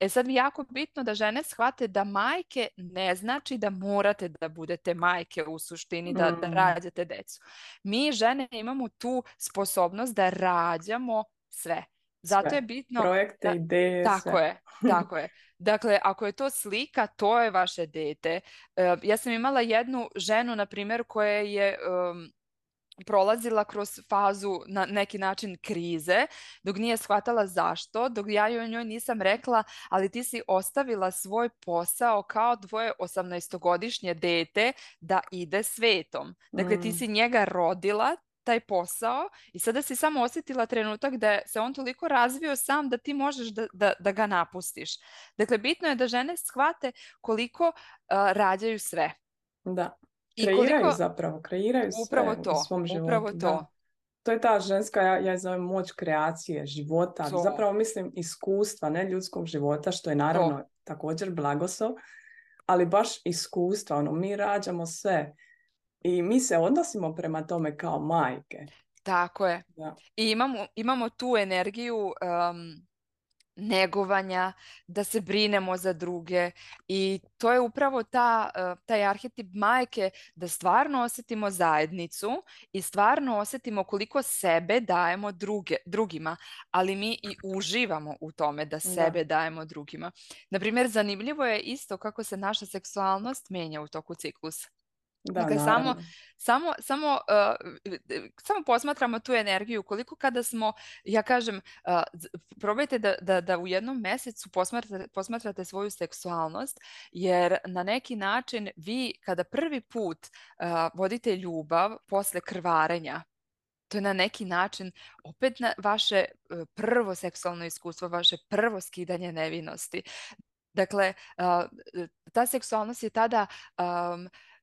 E sad je jako bitno da žene shvate da majke ne znači da morate da budete majke u suštini, da rađate decu. Mi žene imamo tu sposobnost da rađamo sve. Zato je bitno... Projekte, ideje, Tako je. Dakle, ako je to slika, to je vaše dete. Ja sam imala jednu ženu, na primjer, koja je... prolazila kroz fazu na neki način krize, dok nije shvatala zašto, dok ja njoj nisam rekla, ali ti si ostavila svoj posao kao dvoje 18-godišnje dete da ide svetom. Dakle, ti si njega rodila, taj posao, i sada si samo osjetila trenutak da se on toliko razvio sam da ti možeš da ga napustiš. Dakle, bitno je da žene shvate koliko rađaju sve. Da. Kreiraju sve u svom životu. Upravo to. Da. To je ta ženska, ja zovem moć kreacije, života. To. Zapravo mislim iskustva, ne ljudskog života, što je naravno također blagoslov, ali baš iskustva. Mi rađamo sve i mi se odnosimo prema tome kao majke. Tako je. Da. I imamo tu energiju... negovanja, da se brinemo za druge, i to je upravo taj arhetip majke, da stvarno osjetimo zajednicu i stvarno osjetimo koliko sebe dajemo drugima, ali mi i uživamo u tome da sebe dajemo drugima. Naprimjer, zanimljivo je isto kako se naša seksualnost mijenja u toku ciklusa. Da, dakle, samo posmatramo tu energiju, koliko kada smo, ja kažem, probajte da u jednom mjesecu posmatrate svoju seksualnost, jer na neki način vi kada prvi put vodite ljubav posle krvarenja, to je na neki način opet vaše prvo seksualno iskustvo, vaše prvo skidanje nevinosti. Dakle, ta seksualnost je tada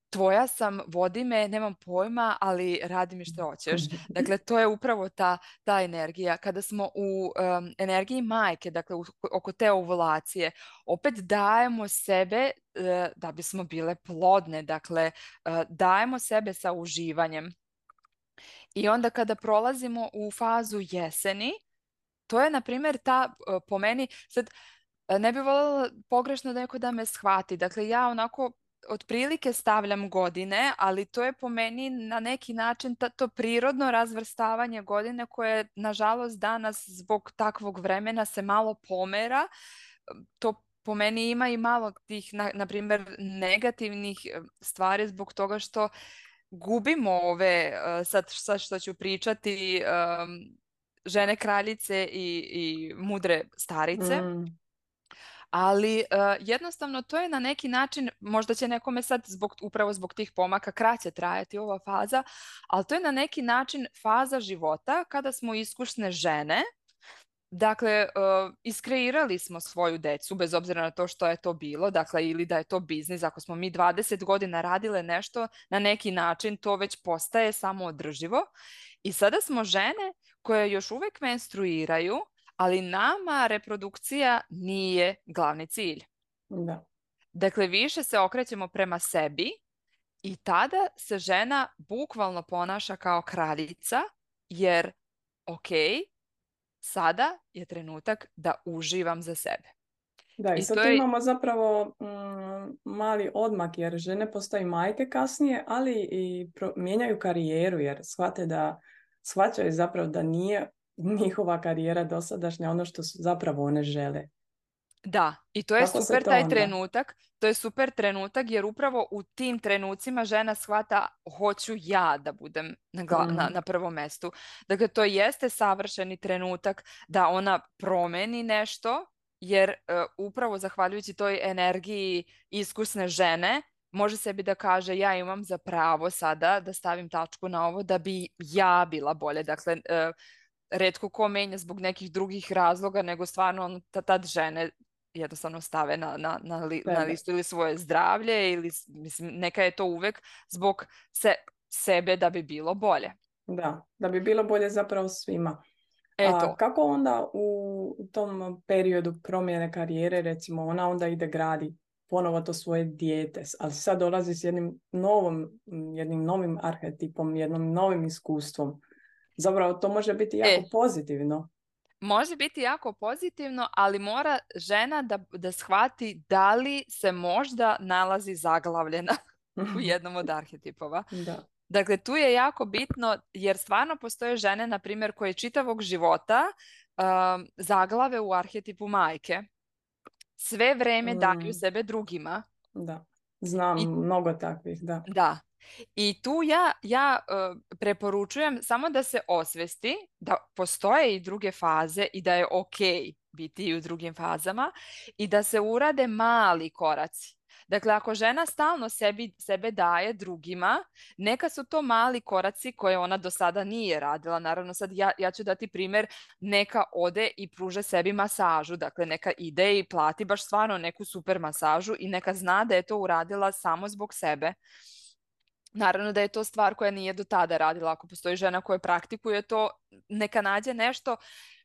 tvoja sam, vodi me, nemam pojma, ali radi mi što hoćeš. Dakle, to je upravo ta energija. Kada smo u energiji majke, dakle, oko te ovulacije, opet dajemo sebe da bismo bile plodne. Dakle, dajemo sebe sa uživanjem. I onda kada prolazimo u fazu jeseni, to je, na primjer, ta, po meni, sad ne bi voljela pogrešno da neko da me shvati. Dakle, ja onako otprilike stavljam godine, ali to je po meni na neki način to prirodno razvrstavanje godine koje, nažalost, danas zbog takvog vremena se malo pomera. To po meni ima i malo tih, na primjer, negativnih stvari zbog toga što gubimo ove, sad što ću pričati, žene kraljice i mudre starice. Ali jednostavno to je na neki način, možda će nekome sad upravo zbog tih pomaka kraće trajati ova faza, ali to je na neki način faza života kada smo iskusne žene. Dakle, iskreirali smo svoju decu, bez obzira na to što je to bilo, dakle, ili da je to biznis. Ako smo mi 20 godina radile nešto, na neki način to već postaje samoodrživo. I sada smo žene koje još uvijek menstruiraju, ali nama reprodukcija nije glavni cilj. Da. Dakle, više se okrećemo prema sebi i tada se žena bukvalno ponaša kao kraljica, jer, ok, sada je trenutak da uživam za sebe. Da, i sad imamo zapravo mali odmak, jer žene postaju majke kasnije, ali i mijenjaju karijeru, jer shvaćaju zapravo da nije njihova karijera dosadašnja ono što su zapravo one žele. Da, i to je super taj trenutak. To je super trenutak jer upravo u tim trenucima žena shvata hoću ja da budem na prvom mjestu. Dakle, to jeste savršeni trenutak da ona promeni nešto jer upravo zahvaljujući toj energiji iskusne žene može sebi da kaže ja imam za pravo sada da stavim tačku na ovo da bi ja bila bolje. Dakle, retko ko menja zbog nekih drugih razloga, nego stvarno tad žene jednostavno stave na listu ili svoje zdravlje, ili mislim, neka je to uvek zbog sebe da bi bilo bolje. Da bi bilo bolje zapravo svima. Kako onda u tom periodu promjene karijere, recimo, ona onda ide gradi ponovo to svoje dijete, ali sad dolazi s jednim novim arhetipom, jednim novim iskustvom. Zapravo, to može biti jako pozitivno. Može biti jako pozitivno, ali mora žena da shvati da li se možda nalazi zaglavljena u jednom od arhetipova. Da. Dakle, tu je jako bitno, jer stvarno postoje žene, na primjer, koje čitavog života zaglave u arhetipu majke. Sve vrijeme daju sebe drugima. Da, znam mnogo takvih, da. Da. I tu ja preporučujem samo da se osvesti da postoje i druge faze i da je ok biti i u drugim fazama i da se urade mali koraci. Dakle, ako žena stalno sebe daje drugima, neka su to mali koraci koje ona do sada nije radila. Naravno, sad ja ću dati primjer, neka ode i pruže sebi masažu. Dakle, neka ide i plati baš stvarno neku super masažu i neka zna da je to uradila samo zbog sebe. Naravno da je to stvar koja nije do tada radila. Ako postoji žena koja praktikuje to, neka nađe nešto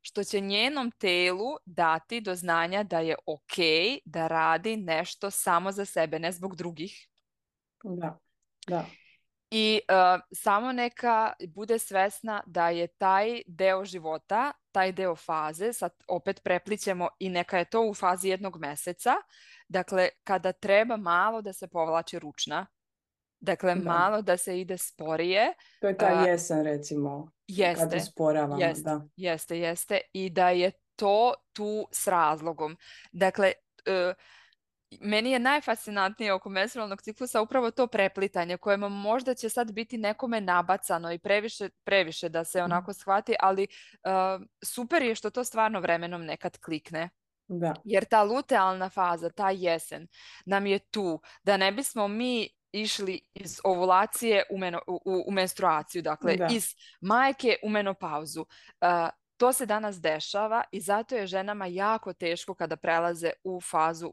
što će njenom telu dati do znanja da je ok da radi nešto samo za sebe, ne zbog drugih. Da, da. I samo neka bude svjesna da je taj deo života, taj deo faze, sad opet preplićemo i neka je to u fazi jednog mjeseca, dakle kada treba malo da se povlači ručna. Dakle, da. Malo da se ide sporije. To je ta jesen, recimo. Jeste. Kad usporavamo, da. Jeste. I da je to tu s razlogom. Dakle, meni je najfascinantnije oko menstrualnog ciklusa upravo to preplitanje koje možda će sad biti nekome nabacano i previše da se onako shvati, ali super je što to stvarno vremenom nekad klikne. Da. Jer ta lutealna faza, ta jesen nam je tu da ne bismo mi išli iz ovulacije u menstruaciju, dakle iz majke u menopauzu. To se danas dešava i zato je ženama jako teško kada prelaze u fazu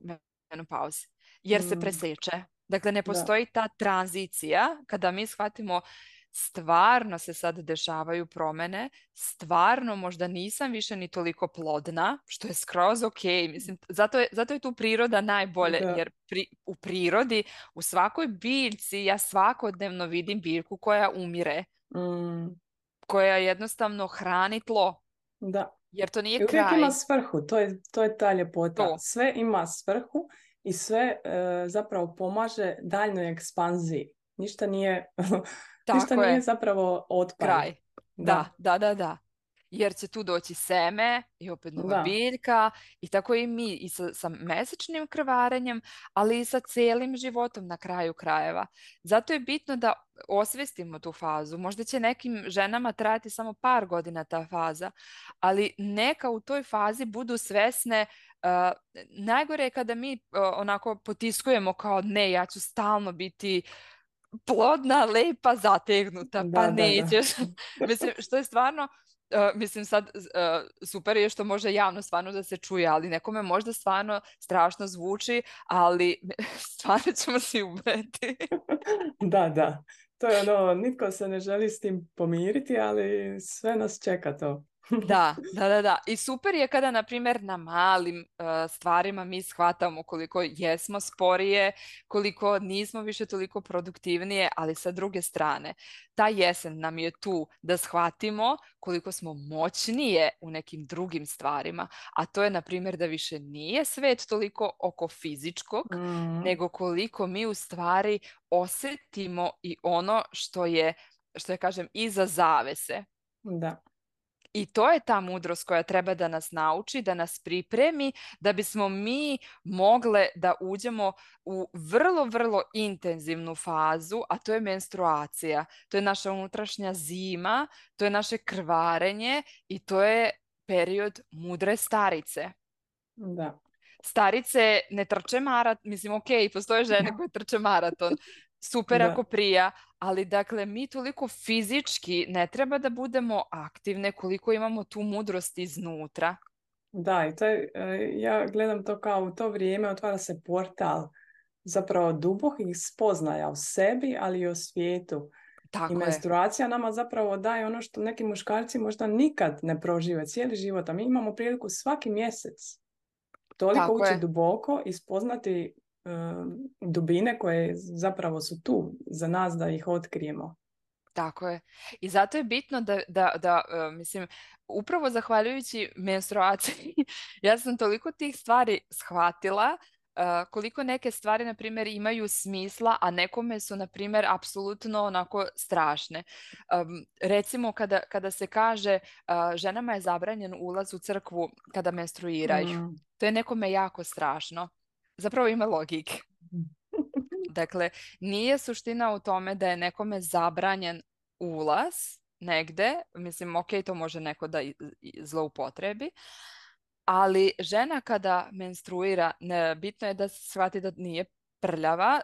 menopauze, jer se preseče. Dakle, ne postoji ta tranzicija kada mi shvatimo stvarno se sad dešavaju promjene, stvarno možda nisam više ni toliko plodna, što je skroz ok. Mislim, zato je tu priroda najbolje, jer u prirodi, u svakoj biljci, ja svakodnevno vidim biljku koja umire, koja jednostavno hrani tlo. Da. Jer to nije kraj. Uvijek ima svrhu, to je ta ljepota. To. Sve ima svrhu i sve zapravo pomaže daljnoj ekspanziji. Ništa nije... Ništa nije zapravo otpad. Kraj. Da. Jer će tu doći seme i opet nova biljka i tako i mi i sa mesečnim krvarenjem, ali i sa cijelim životom na kraju krajeva. Zato je bitno da osvijestimo tu fazu. Možda će nekim ženama trajati samo par godina ta faza, ali neka u toj fazi budu svjesne. Najgore je kada mi onako potiskujemo kao ne, ja ću stalno biti plodna, lepa, zategnuta, nećeš. Mislim, što je stvarno, mislim sad super je što može javno stvarno da se čuje, ali nekome možda stvarno strašno zvuči, ali stvarno ćemo si ubiti. Da. To je ono, nitko se ne želi s tim pomiriti, ali sve nas čeka to. Da. I super je kada, na primjer, na malim stvarima mi shvatamo koliko jesmo sporije, koliko nismo više toliko produktivnije, ali sa druge strane, ta jesen nam je tu da shvatimo koliko smo moćnije u nekim drugim stvarima. A to je, na primjer, da više nije svet toliko oko fizičkog, nego koliko mi u stvari osjetimo i ono što je kažem, iza zavese. Da. I to je ta mudrost koja treba da nas nauči, da nas pripremi, da bismo mi mogle da uđemo u vrlo, vrlo intenzivnu fazu, a to je menstruacija. To je naša unutrašnja zima, to je naše krvarenje i to je period mudre starice. Da. Starice ne trče maraton, mislim, ok, postoje žene koje trče maraton. Super ako prija, ali dakle mi toliko fizički ne treba da budemo aktivne koliko imamo tu mudrost iznutra. Da, i to je, ja gledam to kao u to vrijeme otvara se portal zapravo dubokih spoznaja o sebi, ali i o svijetu. Tako i menstruacija nama zapravo daje ono što neki muškarci možda nikad ne prožive cijeli život, a mi imamo priliku svaki mjesec toliko tako ući duboko i spoznati dubine koje zapravo su tu za nas da ih otkrijemo. Tako je. I zato je bitno da mislim, upravo zahvaljujući menstruaciji ja sam toliko tih stvari shvatila, koliko neke stvari, na primjer, imaju smisla, a nekome su, na primjer, apsolutno onako strašne. Recimo, kada se kaže ženama je zabranjen ulaz u crkvu kada menstruiraju. To je nekome jako strašno. Zapravo ima logike. Dakle, nije suština u tome da je nekome zabranjen ulaz negde. Mislim, ok, to može neko da zloupotrebi. Ali žena kada menstruira, bitno je da se shvati da nije prljava,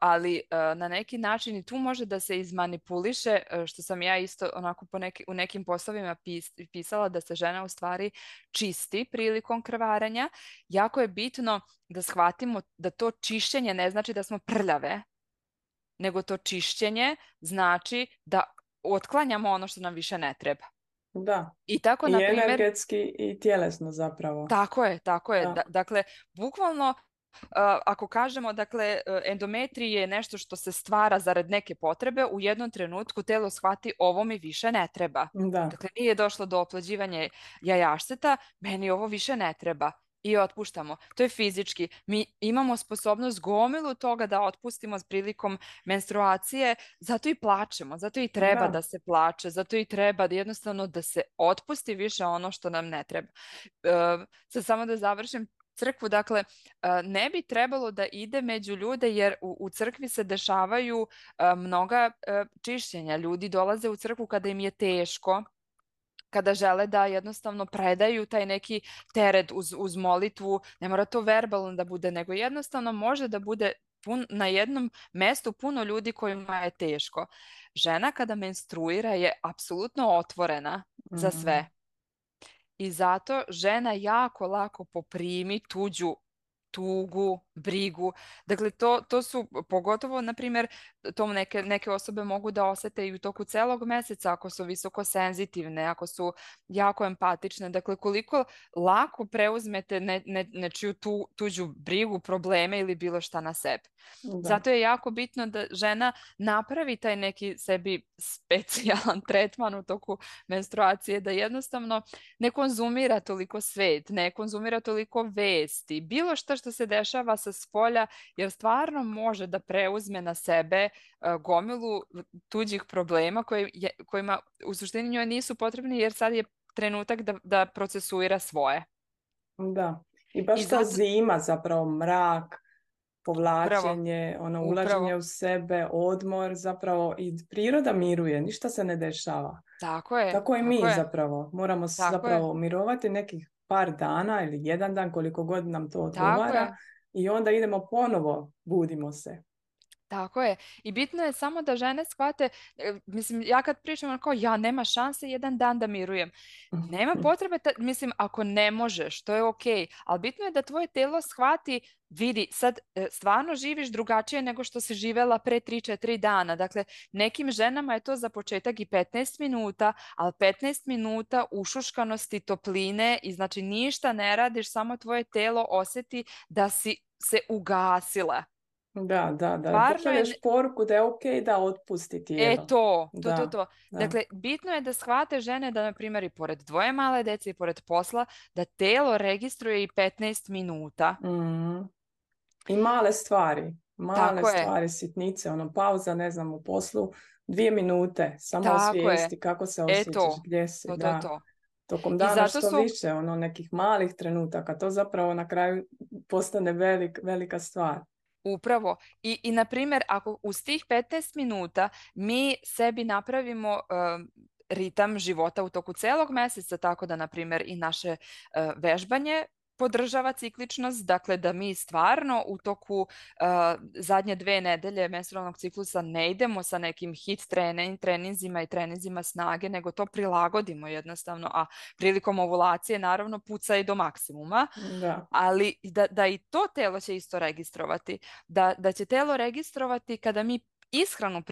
ali na neki način i tu može da se izmanipuliše, što sam ja isto onako u nekim poslovima pisala, da se žena u stvari čisti prilikom krvarenja. Jako je bitno da shvatimo da to čišćenje ne znači da smo prljave, nego to čišćenje znači da otklanjamo ono što nam više ne treba. Da. I tako, na primjer, energetski i tjelesno zapravo. Tako je. Da. Dakle, bukvalno ako kažemo, dakle, endometrija je nešto što se stvara zarad neke potrebe, u jednom trenutku telo shvati ovo mi više ne treba. Da. Dakle, nije došlo do oplođivanja jajašceta, meni ovo više ne treba. I otpuštamo. To je fizički. Mi imamo sposobnost gomilu toga da otpustimo s prilikom menstruacije, zato i plačemo, zato i treba da se plače, zato i treba da jednostavno da se otpusti više ono što nam ne treba. Sad samo da završim crkvu, dakle, ne bi trebalo da ide među ljude, jer u crkvi se dešavaju mnoga čišćenja. Ljudi dolaze u crkvu kada im je teško, kada žele da jednostavno predaju taj neki teret uz molitvu. Ne mora to verbalno da bude, nego jednostavno može da bude na jednom mjestu puno ljudi kojima je teško. Žena kada menstruira je apsolutno otvorena za sve. I zato žena jako lako poprimi tuđu tugu, brigu. Dakle, to su pogotovo, na primjer, to neke osobe mogu da osete i u toku celog mjeseca ako su visoko senzitivne, ako su jako empatične. Dakle, koliko lako preuzmete nečiju tuđu brigu, probleme ili bilo šta na sebi. Da. Zato je jako bitno da žena napravi taj neki sebi specijalan tretman u toku menstruacije, da jednostavno ne konzumira toliko svet, ne konzumira toliko vesti, bilo šta što se dešava sa spolja, jer stvarno može da preuzme na sebe gomilu tuđih problema kojima u suštini njoj nisu potrebni, jer sad je trenutak da procesuira svoje. Da, i baš ta zima, zapravo mrak, povlačenje, ulaženje u sebe, odmor, zapravo i priroda miruje, ništa se ne dešava. Tako je. Tako i mi zapravo. Moramo se zapravo mirovati nekih par dana ili jedan dan, koliko god nam to odgovara, i onda idemo ponovo, budimo se. Tako je. I bitno je samo da žene shvate, mislim, ja kad pričam onako, ja nema šanse jedan dan da mirujem. Nema potrebe, mislim, ako ne možeš, to je okej. Ali bitno je da tvoje telo shvati, vidi, sad stvarno živiš drugačije nego što si živela pre 3-4 dana. Dakle, nekim ženama je to za početak i 15 minuta, ali 15 minuta ušuškanosti, topline, i znači ništa ne radiš, samo tvoje telo osjeti da si se ugasila. Da. Došalješ poruku da je okej da otpusti tijelo. To. Dakle, bitno je da shvate žene da, na primjer, i pored dvoje male djece i pored posla, da telo registruje i 15 minuta. I male stvari. Sitnice, pauza, u poslu, 2 minute, samo osvijesti kako se osjećaš, gdje si. Tokom dana što više, nekih malih trenutaka, to zapravo na kraju postane velika stvar. Upravo. I na primjer, ako uz tih 15 minuta mi sebi napravimo ritam života u toku celog mjeseca, tako da, na primjer, i naše vežbanje podržava cikličnost, dakle da mi stvarno u toku zadnje 2 nedelje menstrualnog ciklusa ne idemo sa nekim hit treninzima i treninzima snage, nego to prilagodimo jednostavno, a prilikom ovulacije naravno puca i do maksimuma, ali da i to telo će isto registrovati, da će telo registrovati kada mi ishranu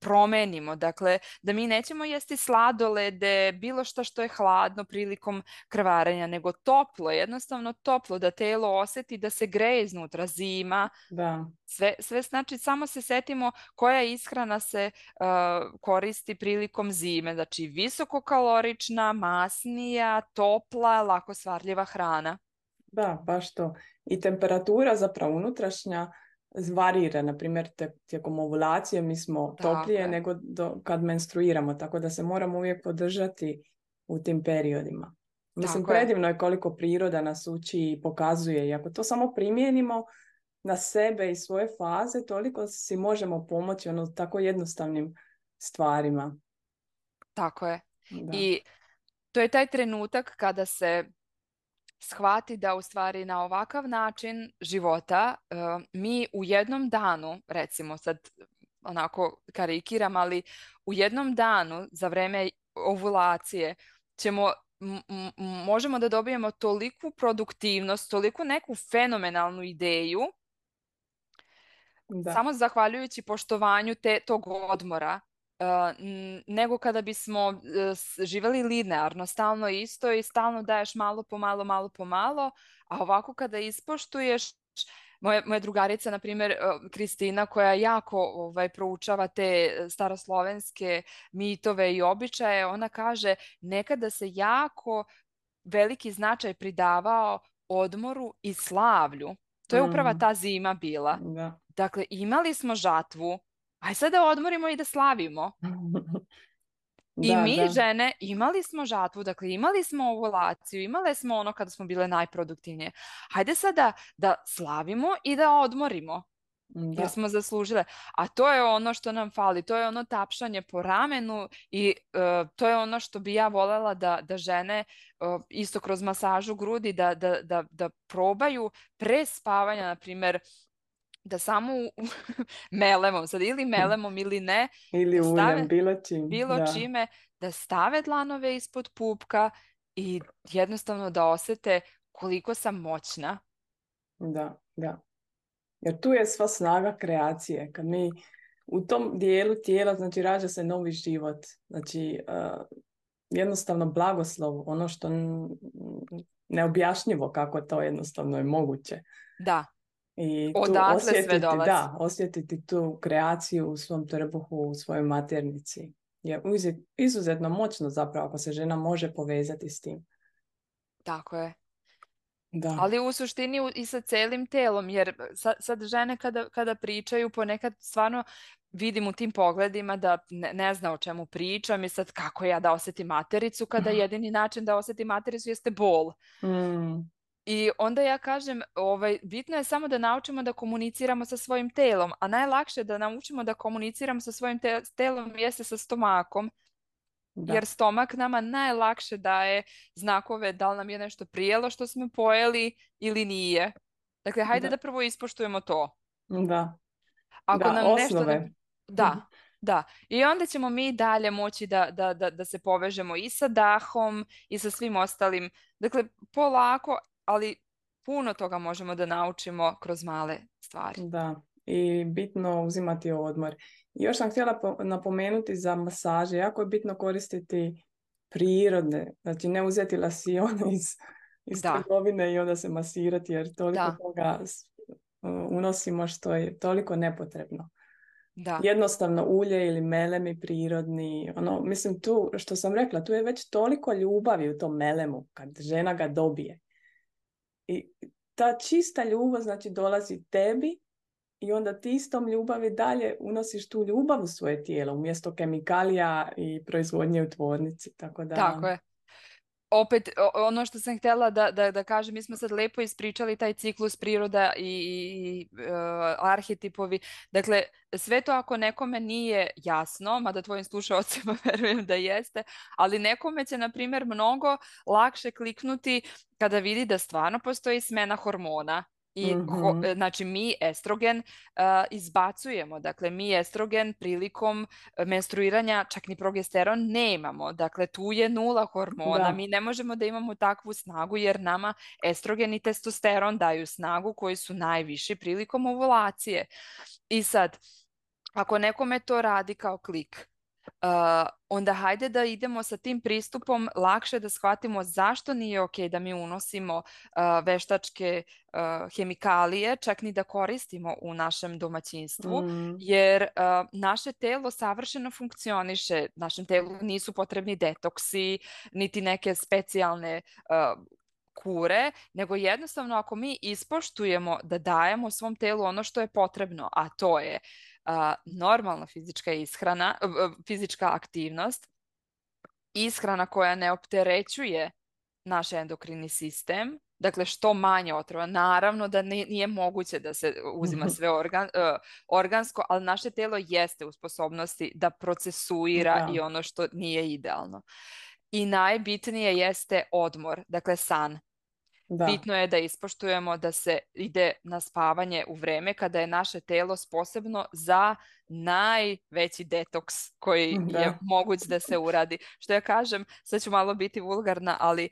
promenimo, dakle da mi nećemo jesti sladolede, bilo šta što je hladno prilikom krvarenja, nego toplo, jednostavno toplo, da telo osjeti da se greje iznutra, zima. Sve znači samo se setimo koja ishrana se koristi prilikom zime, znači visokokalorična, masnija, topla, lako svarljiva hrana. Da, baš to. I temperatura zapravo unutrašnja varira, na primjer, tijekom ovulacije mi smo toplije nego kad menstruiramo, tako da se moramo uvijek podržati u tim periodima. Mislim, predivno je koliko priroda nas uči i pokazuje, i ako to samo primijenimo na sebe i svoje faze, toliko si možemo pomoći tako jednostavnim stvarima. Tako je. I to je taj trenutak kada se shvati da u stvari na ovakav način života mi u jednom danu, recimo sad onako karikiram, ali u jednom danu za vrijeme ovulacije možemo da dobijemo toliku produktivnost, toliku neku fenomenalnu ideju, samo zahvaljujući poštovanju tog odmora, nego kada bismo živjeli linearno, stalno isto i stalno daješ malo po malo, a ovako kada ispoštuješ. Moja drugarica, na primjer, Kristina, koja jako proučava te staroslovenske mitove i običaje, ona kaže nekada se jako veliki značaj pridavao odmoru i slavlju. To je upravo ta zima bila. Dakle, imali smo žatvu, aj sad da odmorimo i da slavimo. Žene, imali smo žatvu, dakle imali smo ovulaciju, imali smo kada smo bile najproduktivnije. Hajde sada da slavimo i da odmorimo. Jer smo zaslužile. A to je ono što nam fali, to je ono tapšanje po ramenu i to je ono što bi ja voljela da žene isto kroz masažu grudi da probaju pre spavanja, na primjer, da samo melemo, sad ili melemom ili ne, ili uljem, bilo čime, da stave dlanove ispod pupka i jednostavno da osete koliko sam moćna. Da, da. Jer tu je sva snaga kreacije. Kad mi u tom dijelu tijela, znači, rađa se novi život. Znači, jednostavno blagoslov, ono što neobjašnjivo kako to jednostavno je moguće. Da. I tu osjetiti, da, osjetiti tu kreaciju u svom trbuhu, u svojoj maternici. Je izuzetno moćno zapravo ako se žena može povezati s tim. Tako je. Da. Ali u suštini i sa celim telom, jer sad žene kada pričaju ponekad stvarno vidim u tim pogledima da ne zna o čemu pričam i sad kako ja da osjetim matericu kada jedini način da osjetim matericu jeste bol. Mm. I onda ja kažem, bitno je samo da naučimo da komuniciramo sa svojim telom, a najlakše da naučimo da komuniciramo sa svojim telom jeste sa stomakom. Da. Jer stomak nama najlakše daje znakove da li nam je nešto prijelo što smo pojeli ili nije. Dakle, hajde da prvo ispoštujemo to. Da. Ako nam osnove. Nešto... Da, da. I onda ćemo mi dalje moći da se povežemo i sa dahom i sa svim ostalim. Dakle, polako, ali puno toga možemo da naučimo kroz male stvari. Da. I bitno uzimati odmor. Još sam htjela napomenuti za masaže. Jako je bitno koristiti prirodne. Znači, ne uzeti lasione iz trgovine i onda se masirati, jer toliko toga unosimo što je toliko nepotrebno. Da. Jednostavno ulje ili melemi prirodni. Ono, mislim, tu što sam rekla, tu je već toliko ljubavi u tom melemu kad žena ga dobije. I ta čista ljubav, znači, dolazi tebi. I onda ti s tom ljubavi dalje unosiš tu ljubav u svoje tijelo umjesto kemikalija i proizvodnje u tvornici. Tako je. Opet, ono što sam htjela da kažem, mi smo sad lijepo ispričali taj ciklus priroda i arhetipovi. Dakle, sve to ako nekome nije jasno, mada tvojim slušalcima verujem da jeste, ali nekome će, na primjer, mnogo lakše kliknuti kada vidi da stvarno postoji smjena hormona. I, znači, mi estrogen izbacujemo. Dakle, mi estrogen prilikom menstruiranja, čak ni progesteron, ne imamo. Dakle, tu je nula hormona. Da. Mi ne možemo da imamo takvu snagu jer nama estrogen i testosteron daju snagu koji su najviši prilikom ovulacije. I sad, ako nekome to radi kao klik, onda hajde da idemo sa tim pristupom lakše da shvatimo zašto nije ok da mi unosimo veštačke hemikalije, čak ni da koristimo u našem domaćinstvu, jer naše telo savršeno funkcioniše, našem telu nisu potrebni detoksi, niti neke specijalne kure, nego jednostavno ako mi ispoštujemo da dajemo svom telu ono što je potrebno, a to je normalna fizička ishrana, fizička aktivnost, ishrana koja ne opterećuje naš endokrini sistem, dakle što manje otrova. Naravno da nije moguće da se uzima sve organsko, ali naše telo jeste u sposobnosti da procesuira i ono što nije idealno. I najbitnije jeste odmor, dakle san. Da. Bitno je da ispoštujemo da se ide na spavanje u vrijeme kada je naše telo sposobno za najveći detoks koji je moguć da se uradi. Što ja kažem, sad ću malo biti vulgarna, ali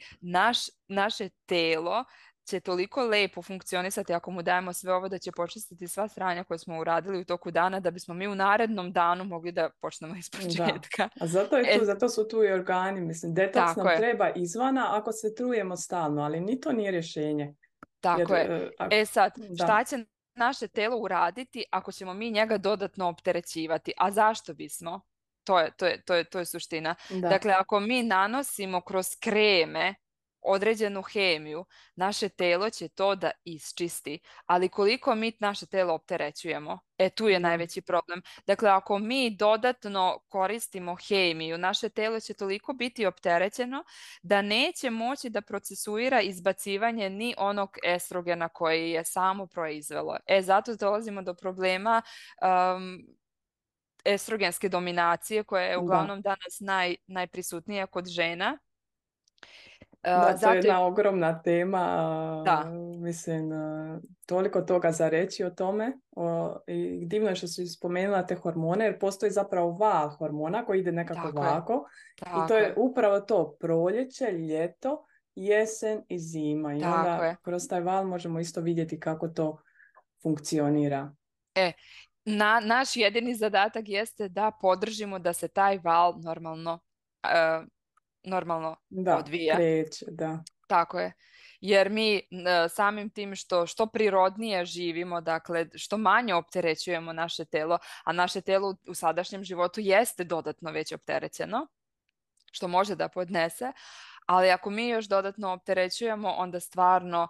naše telo će toliko lijepo funkcionisati ako mu dajemo sve ovo da će počistiti sva sranja koje smo uradili u toku dana da bismo mi u narednom danu mogli da počnemo ispočetka. A zato je tu, zato su tu i organi. Mislim, detoks nam treba izvana ako se trujemo stalno, ali ni to nije rješenje. Tako je. Sad, šta će naše telo uraditi ako ćemo mi njega dodatno opterećivati? A zašto bismo? To je suština. Da. Dakle, ako mi nanosimo kroz kreme određenu hemiju, naše telo će to da isčisti. Ali koliko mi naše telo opterećujemo, tu je najveći problem. Dakle, ako mi dodatno koristimo hemiju, naše telo će toliko biti opterećeno da neće moći da procesuira izbacivanje ni onog estrogena koji je samo proizvelo. Zato dolazimo do problema estrogenske dominacije koja je uglavnom danas najprisutnija kod žena. Da, to je jedna ogromna tema, da. Mislim, toliko toga za reći o tome. I divno je što si spomenula te hormone, jer postoji zapravo val hormona koji ide nekako ovako. I to je upravo to, proljeće, ljeto, jesen i zima. I onda kroz taj val možemo isto vidjeti kako to funkcionira. Naš jedini zadatak jeste da podržimo da se taj val normalno odvija. Kreće, da. Tako je. Jer mi samim tim što prirodnije živimo, dakle što manje opterećujemo naše telo, a naše telo u sadašnjem životu jeste dodatno već opterećeno, što može da podnese, ali ako mi još dodatno opterećujemo, onda stvarno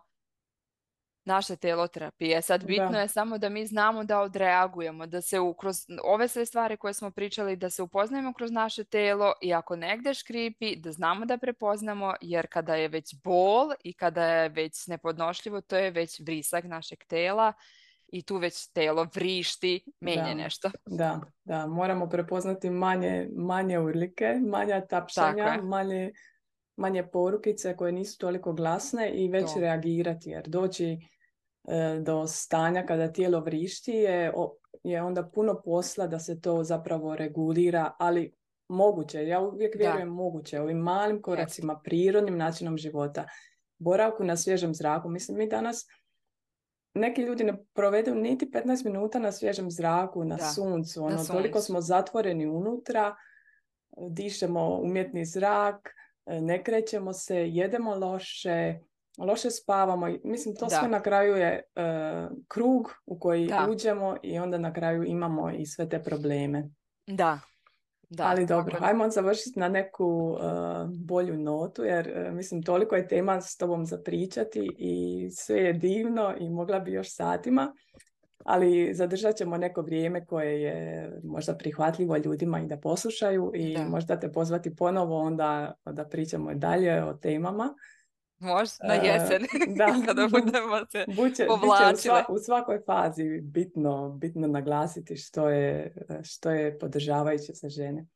naše telo terapije. Sad bitno je samo da mi znamo da odreagujemo, da se kroz ove sve stvari koje smo pričali, da se upoznajemo kroz naše telo i ako negdje škripi, da znamo da prepoznamo, jer kada je već bol i kada je već nepodnošljivo, to je već vrisak našeg tela i tu već telo vrišti, menje nešto. Da, moramo prepoznati manje urlike, manja tapšanja, manje porukice koje nisu toliko glasne i već reagirati, jer doći do stanja kada tijelo vrišti je onda puno posla da se to zapravo regulira, ali moguće, ja uvijek vjerujem moguće, ovim malim koracima, prirodnim načinom života, boravku na svježem zraku. Mislim, mi danas neki ljudi ne provedu niti 15 minuta na svježem zraku, na suncu, toliko smo zatvoreni unutra, dišemo umjetni zrak, ne krećemo se, jedemo loše spavamo. Mislim, to sve na kraju je krug u koji uđemo i onda na kraju imamo i sve te probleme. Da. Ali dobro, ajmo završiti na neku bolju notu, jer mislim, toliko je tema s tobom za pričati i sve je divno i mogla bi još satima, ali zadržat ćemo neko vrijeme koje je možda prihvatljivo ljudima i da poslušaju i možda te pozvati ponovo onda da pričamo dalje o temama. Možda na jesen, kada budemo se povlačile. U svakoj fazi bitno naglasiti što je podržavajuće za žene.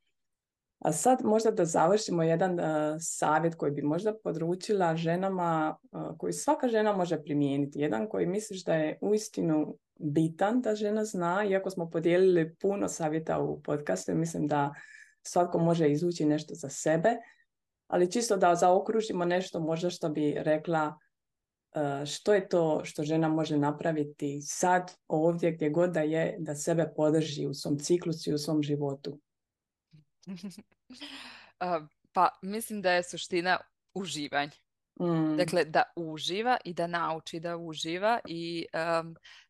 A sad možda da završimo jedan savjet koji bi možda područila ženama, koji svaka žena može primijeniti. Jedan koji misliš da je uistinu bitan da žena zna, iako smo podijelili puno savjeta u podcastu, mislim da svatko može izvući nešto za sebe, ali čisto da zaokružimo nešto možda što bi rekla što je to što žena može napraviti sad, ovdje, gdje god da je, da sebe podrži u svom ciklusu i u svom životu. Pa mislim da je suština uživanje. Dakle, da uživa i da nauči da uživa i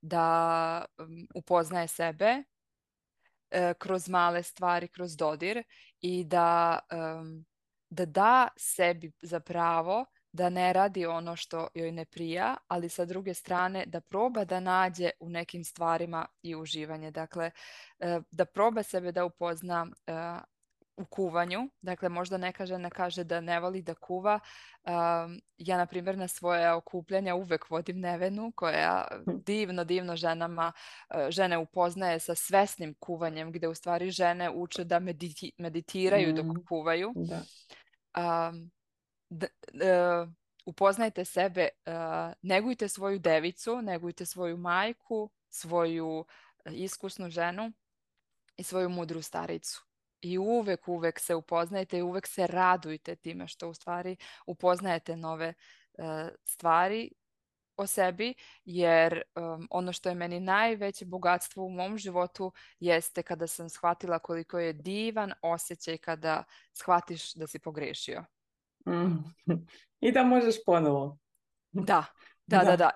da upoznaje sebe kroz male stvari, kroz dodir i da sebi zapravo da ne radi ono što joj ne prija, ali sa druge strane da proba da nađe u nekim stvarima i uživanje. Dakle, da proba sebe da upozna u kuvanju. Dakle, možda neka žena kaže da ne voli da kuva. Ja, na primjer, na svoje okupljanja uvek vodim Nevenu, koja divno žene upoznaje sa svesnim kuvanjem, gdje u stvari žene uče da meditiraju dok kuvaju. Upoznajte sebe, negujte svoju devicu, negujte svoju majku, svoju iskusnu ženu i svoju mudru staricu. I uvek se upoznajte i uvek se radujte time što u stvari upoznajete nove stvari o sebi, jer ono što je meni najveće bogatstvo u mom životu jeste kada sam shvatila koliko je divan osjećaj kada shvatiš da si pogrešio. I da možeš ponovo. Da.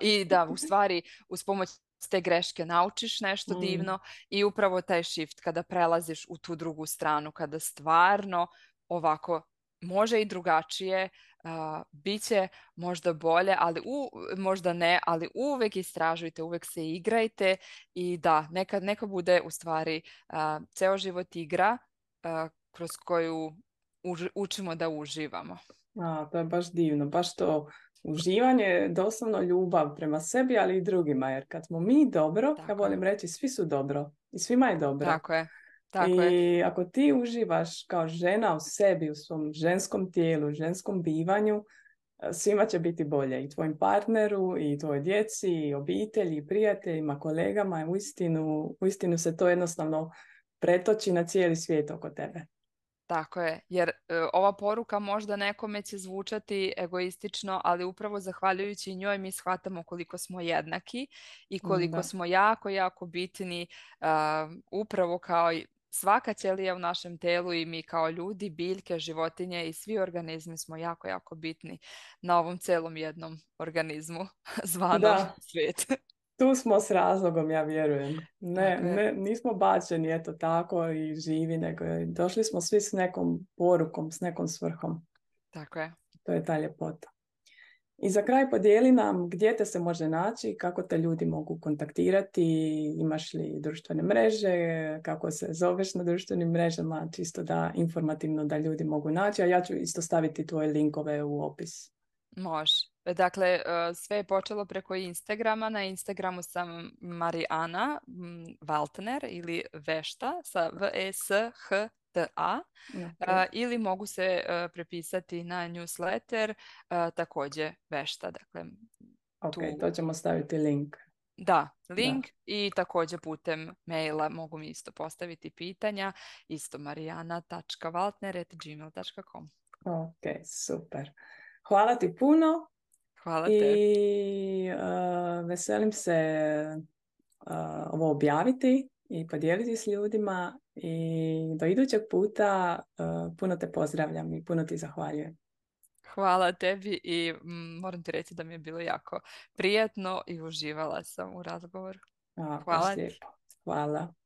I da u stvari uz pomoć te greške naučiš nešto divno i upravo taj shift kada prelaziš u tu drugu stranu, kada stvarno ovako može i drugačije, bit će možda bolje, ali možda ne, ali uvek istražujte, uvek se igrajte i da, neka bude u stvari ceo život igra kroz koju učimo da uživamo. To je baš divno, baš to. Uživanje je doslovno ljubav prema sebi, ali i drugima, jer kad smo mi dobro, ja volim reći, svi su dobro i svima je dobro. Tako je. Ako ti uživaš kao žena u sebi, u svom ženskom tijelu, ženskom bivanju, svima će biti bolje, i tvojim partneru, i tvojoj djeci, i obitelji, i prijateljima, kolegama, uistinu se to jednostavno pretoči na cijeli svijet oko tebe. Tako je, jer ova poruka možda nekome će zvučati egoistično, ali upravo zahvaljujući njoj mi shvatamo koliko smo jednaki i koliko smo jako, jako bitni, upravo kao i svaka ćelija u našem telu, i mi kao ljudi, biljke, životinje i svi organizmi smo jako, jako bitni na ovom celom jednom organizmu zvanom svijet. Tu smo s razlogom, ja vjerujem. Nismo bačeni, eto tako, i živi, nego došli smo svi s nekom porukom, s nekom svrhom. Tako je. To je ta ljepota. I za kraj podijeli nam gdje te se može naći, kako te ljudi mogu kontaktirati, imaš li društvene mreže, kako se zoveš na društvenim mrežama, čisto da informativno da ljudi mogu naći, a ja ću isto staviti tvoje linkove u opis. Može. Dakle, sve je počelo preko Instagrama. Na Instagramu sam Mariana Valtner ili Vješta sa V-E-S-H-T-A. Ili mogu se prepisati na newsletter, također Vješta. Dakle, to ćemo staviti link. I također putem maila mogu mi isto postaviti pitanja. Isto marijana.valtner@gmail.com. Ok, super. Hvala ti puno. Hvala te. I veselim se ovo objaviti i podijeliti s ljudima. I do idućeg puta puno te pozdravljam i puno ti zahvaljujem. Hvala tebi i moram ti reći da mi je bilo jako prijatno i uživala sam u razgovoru. Hvala ti. Hvala.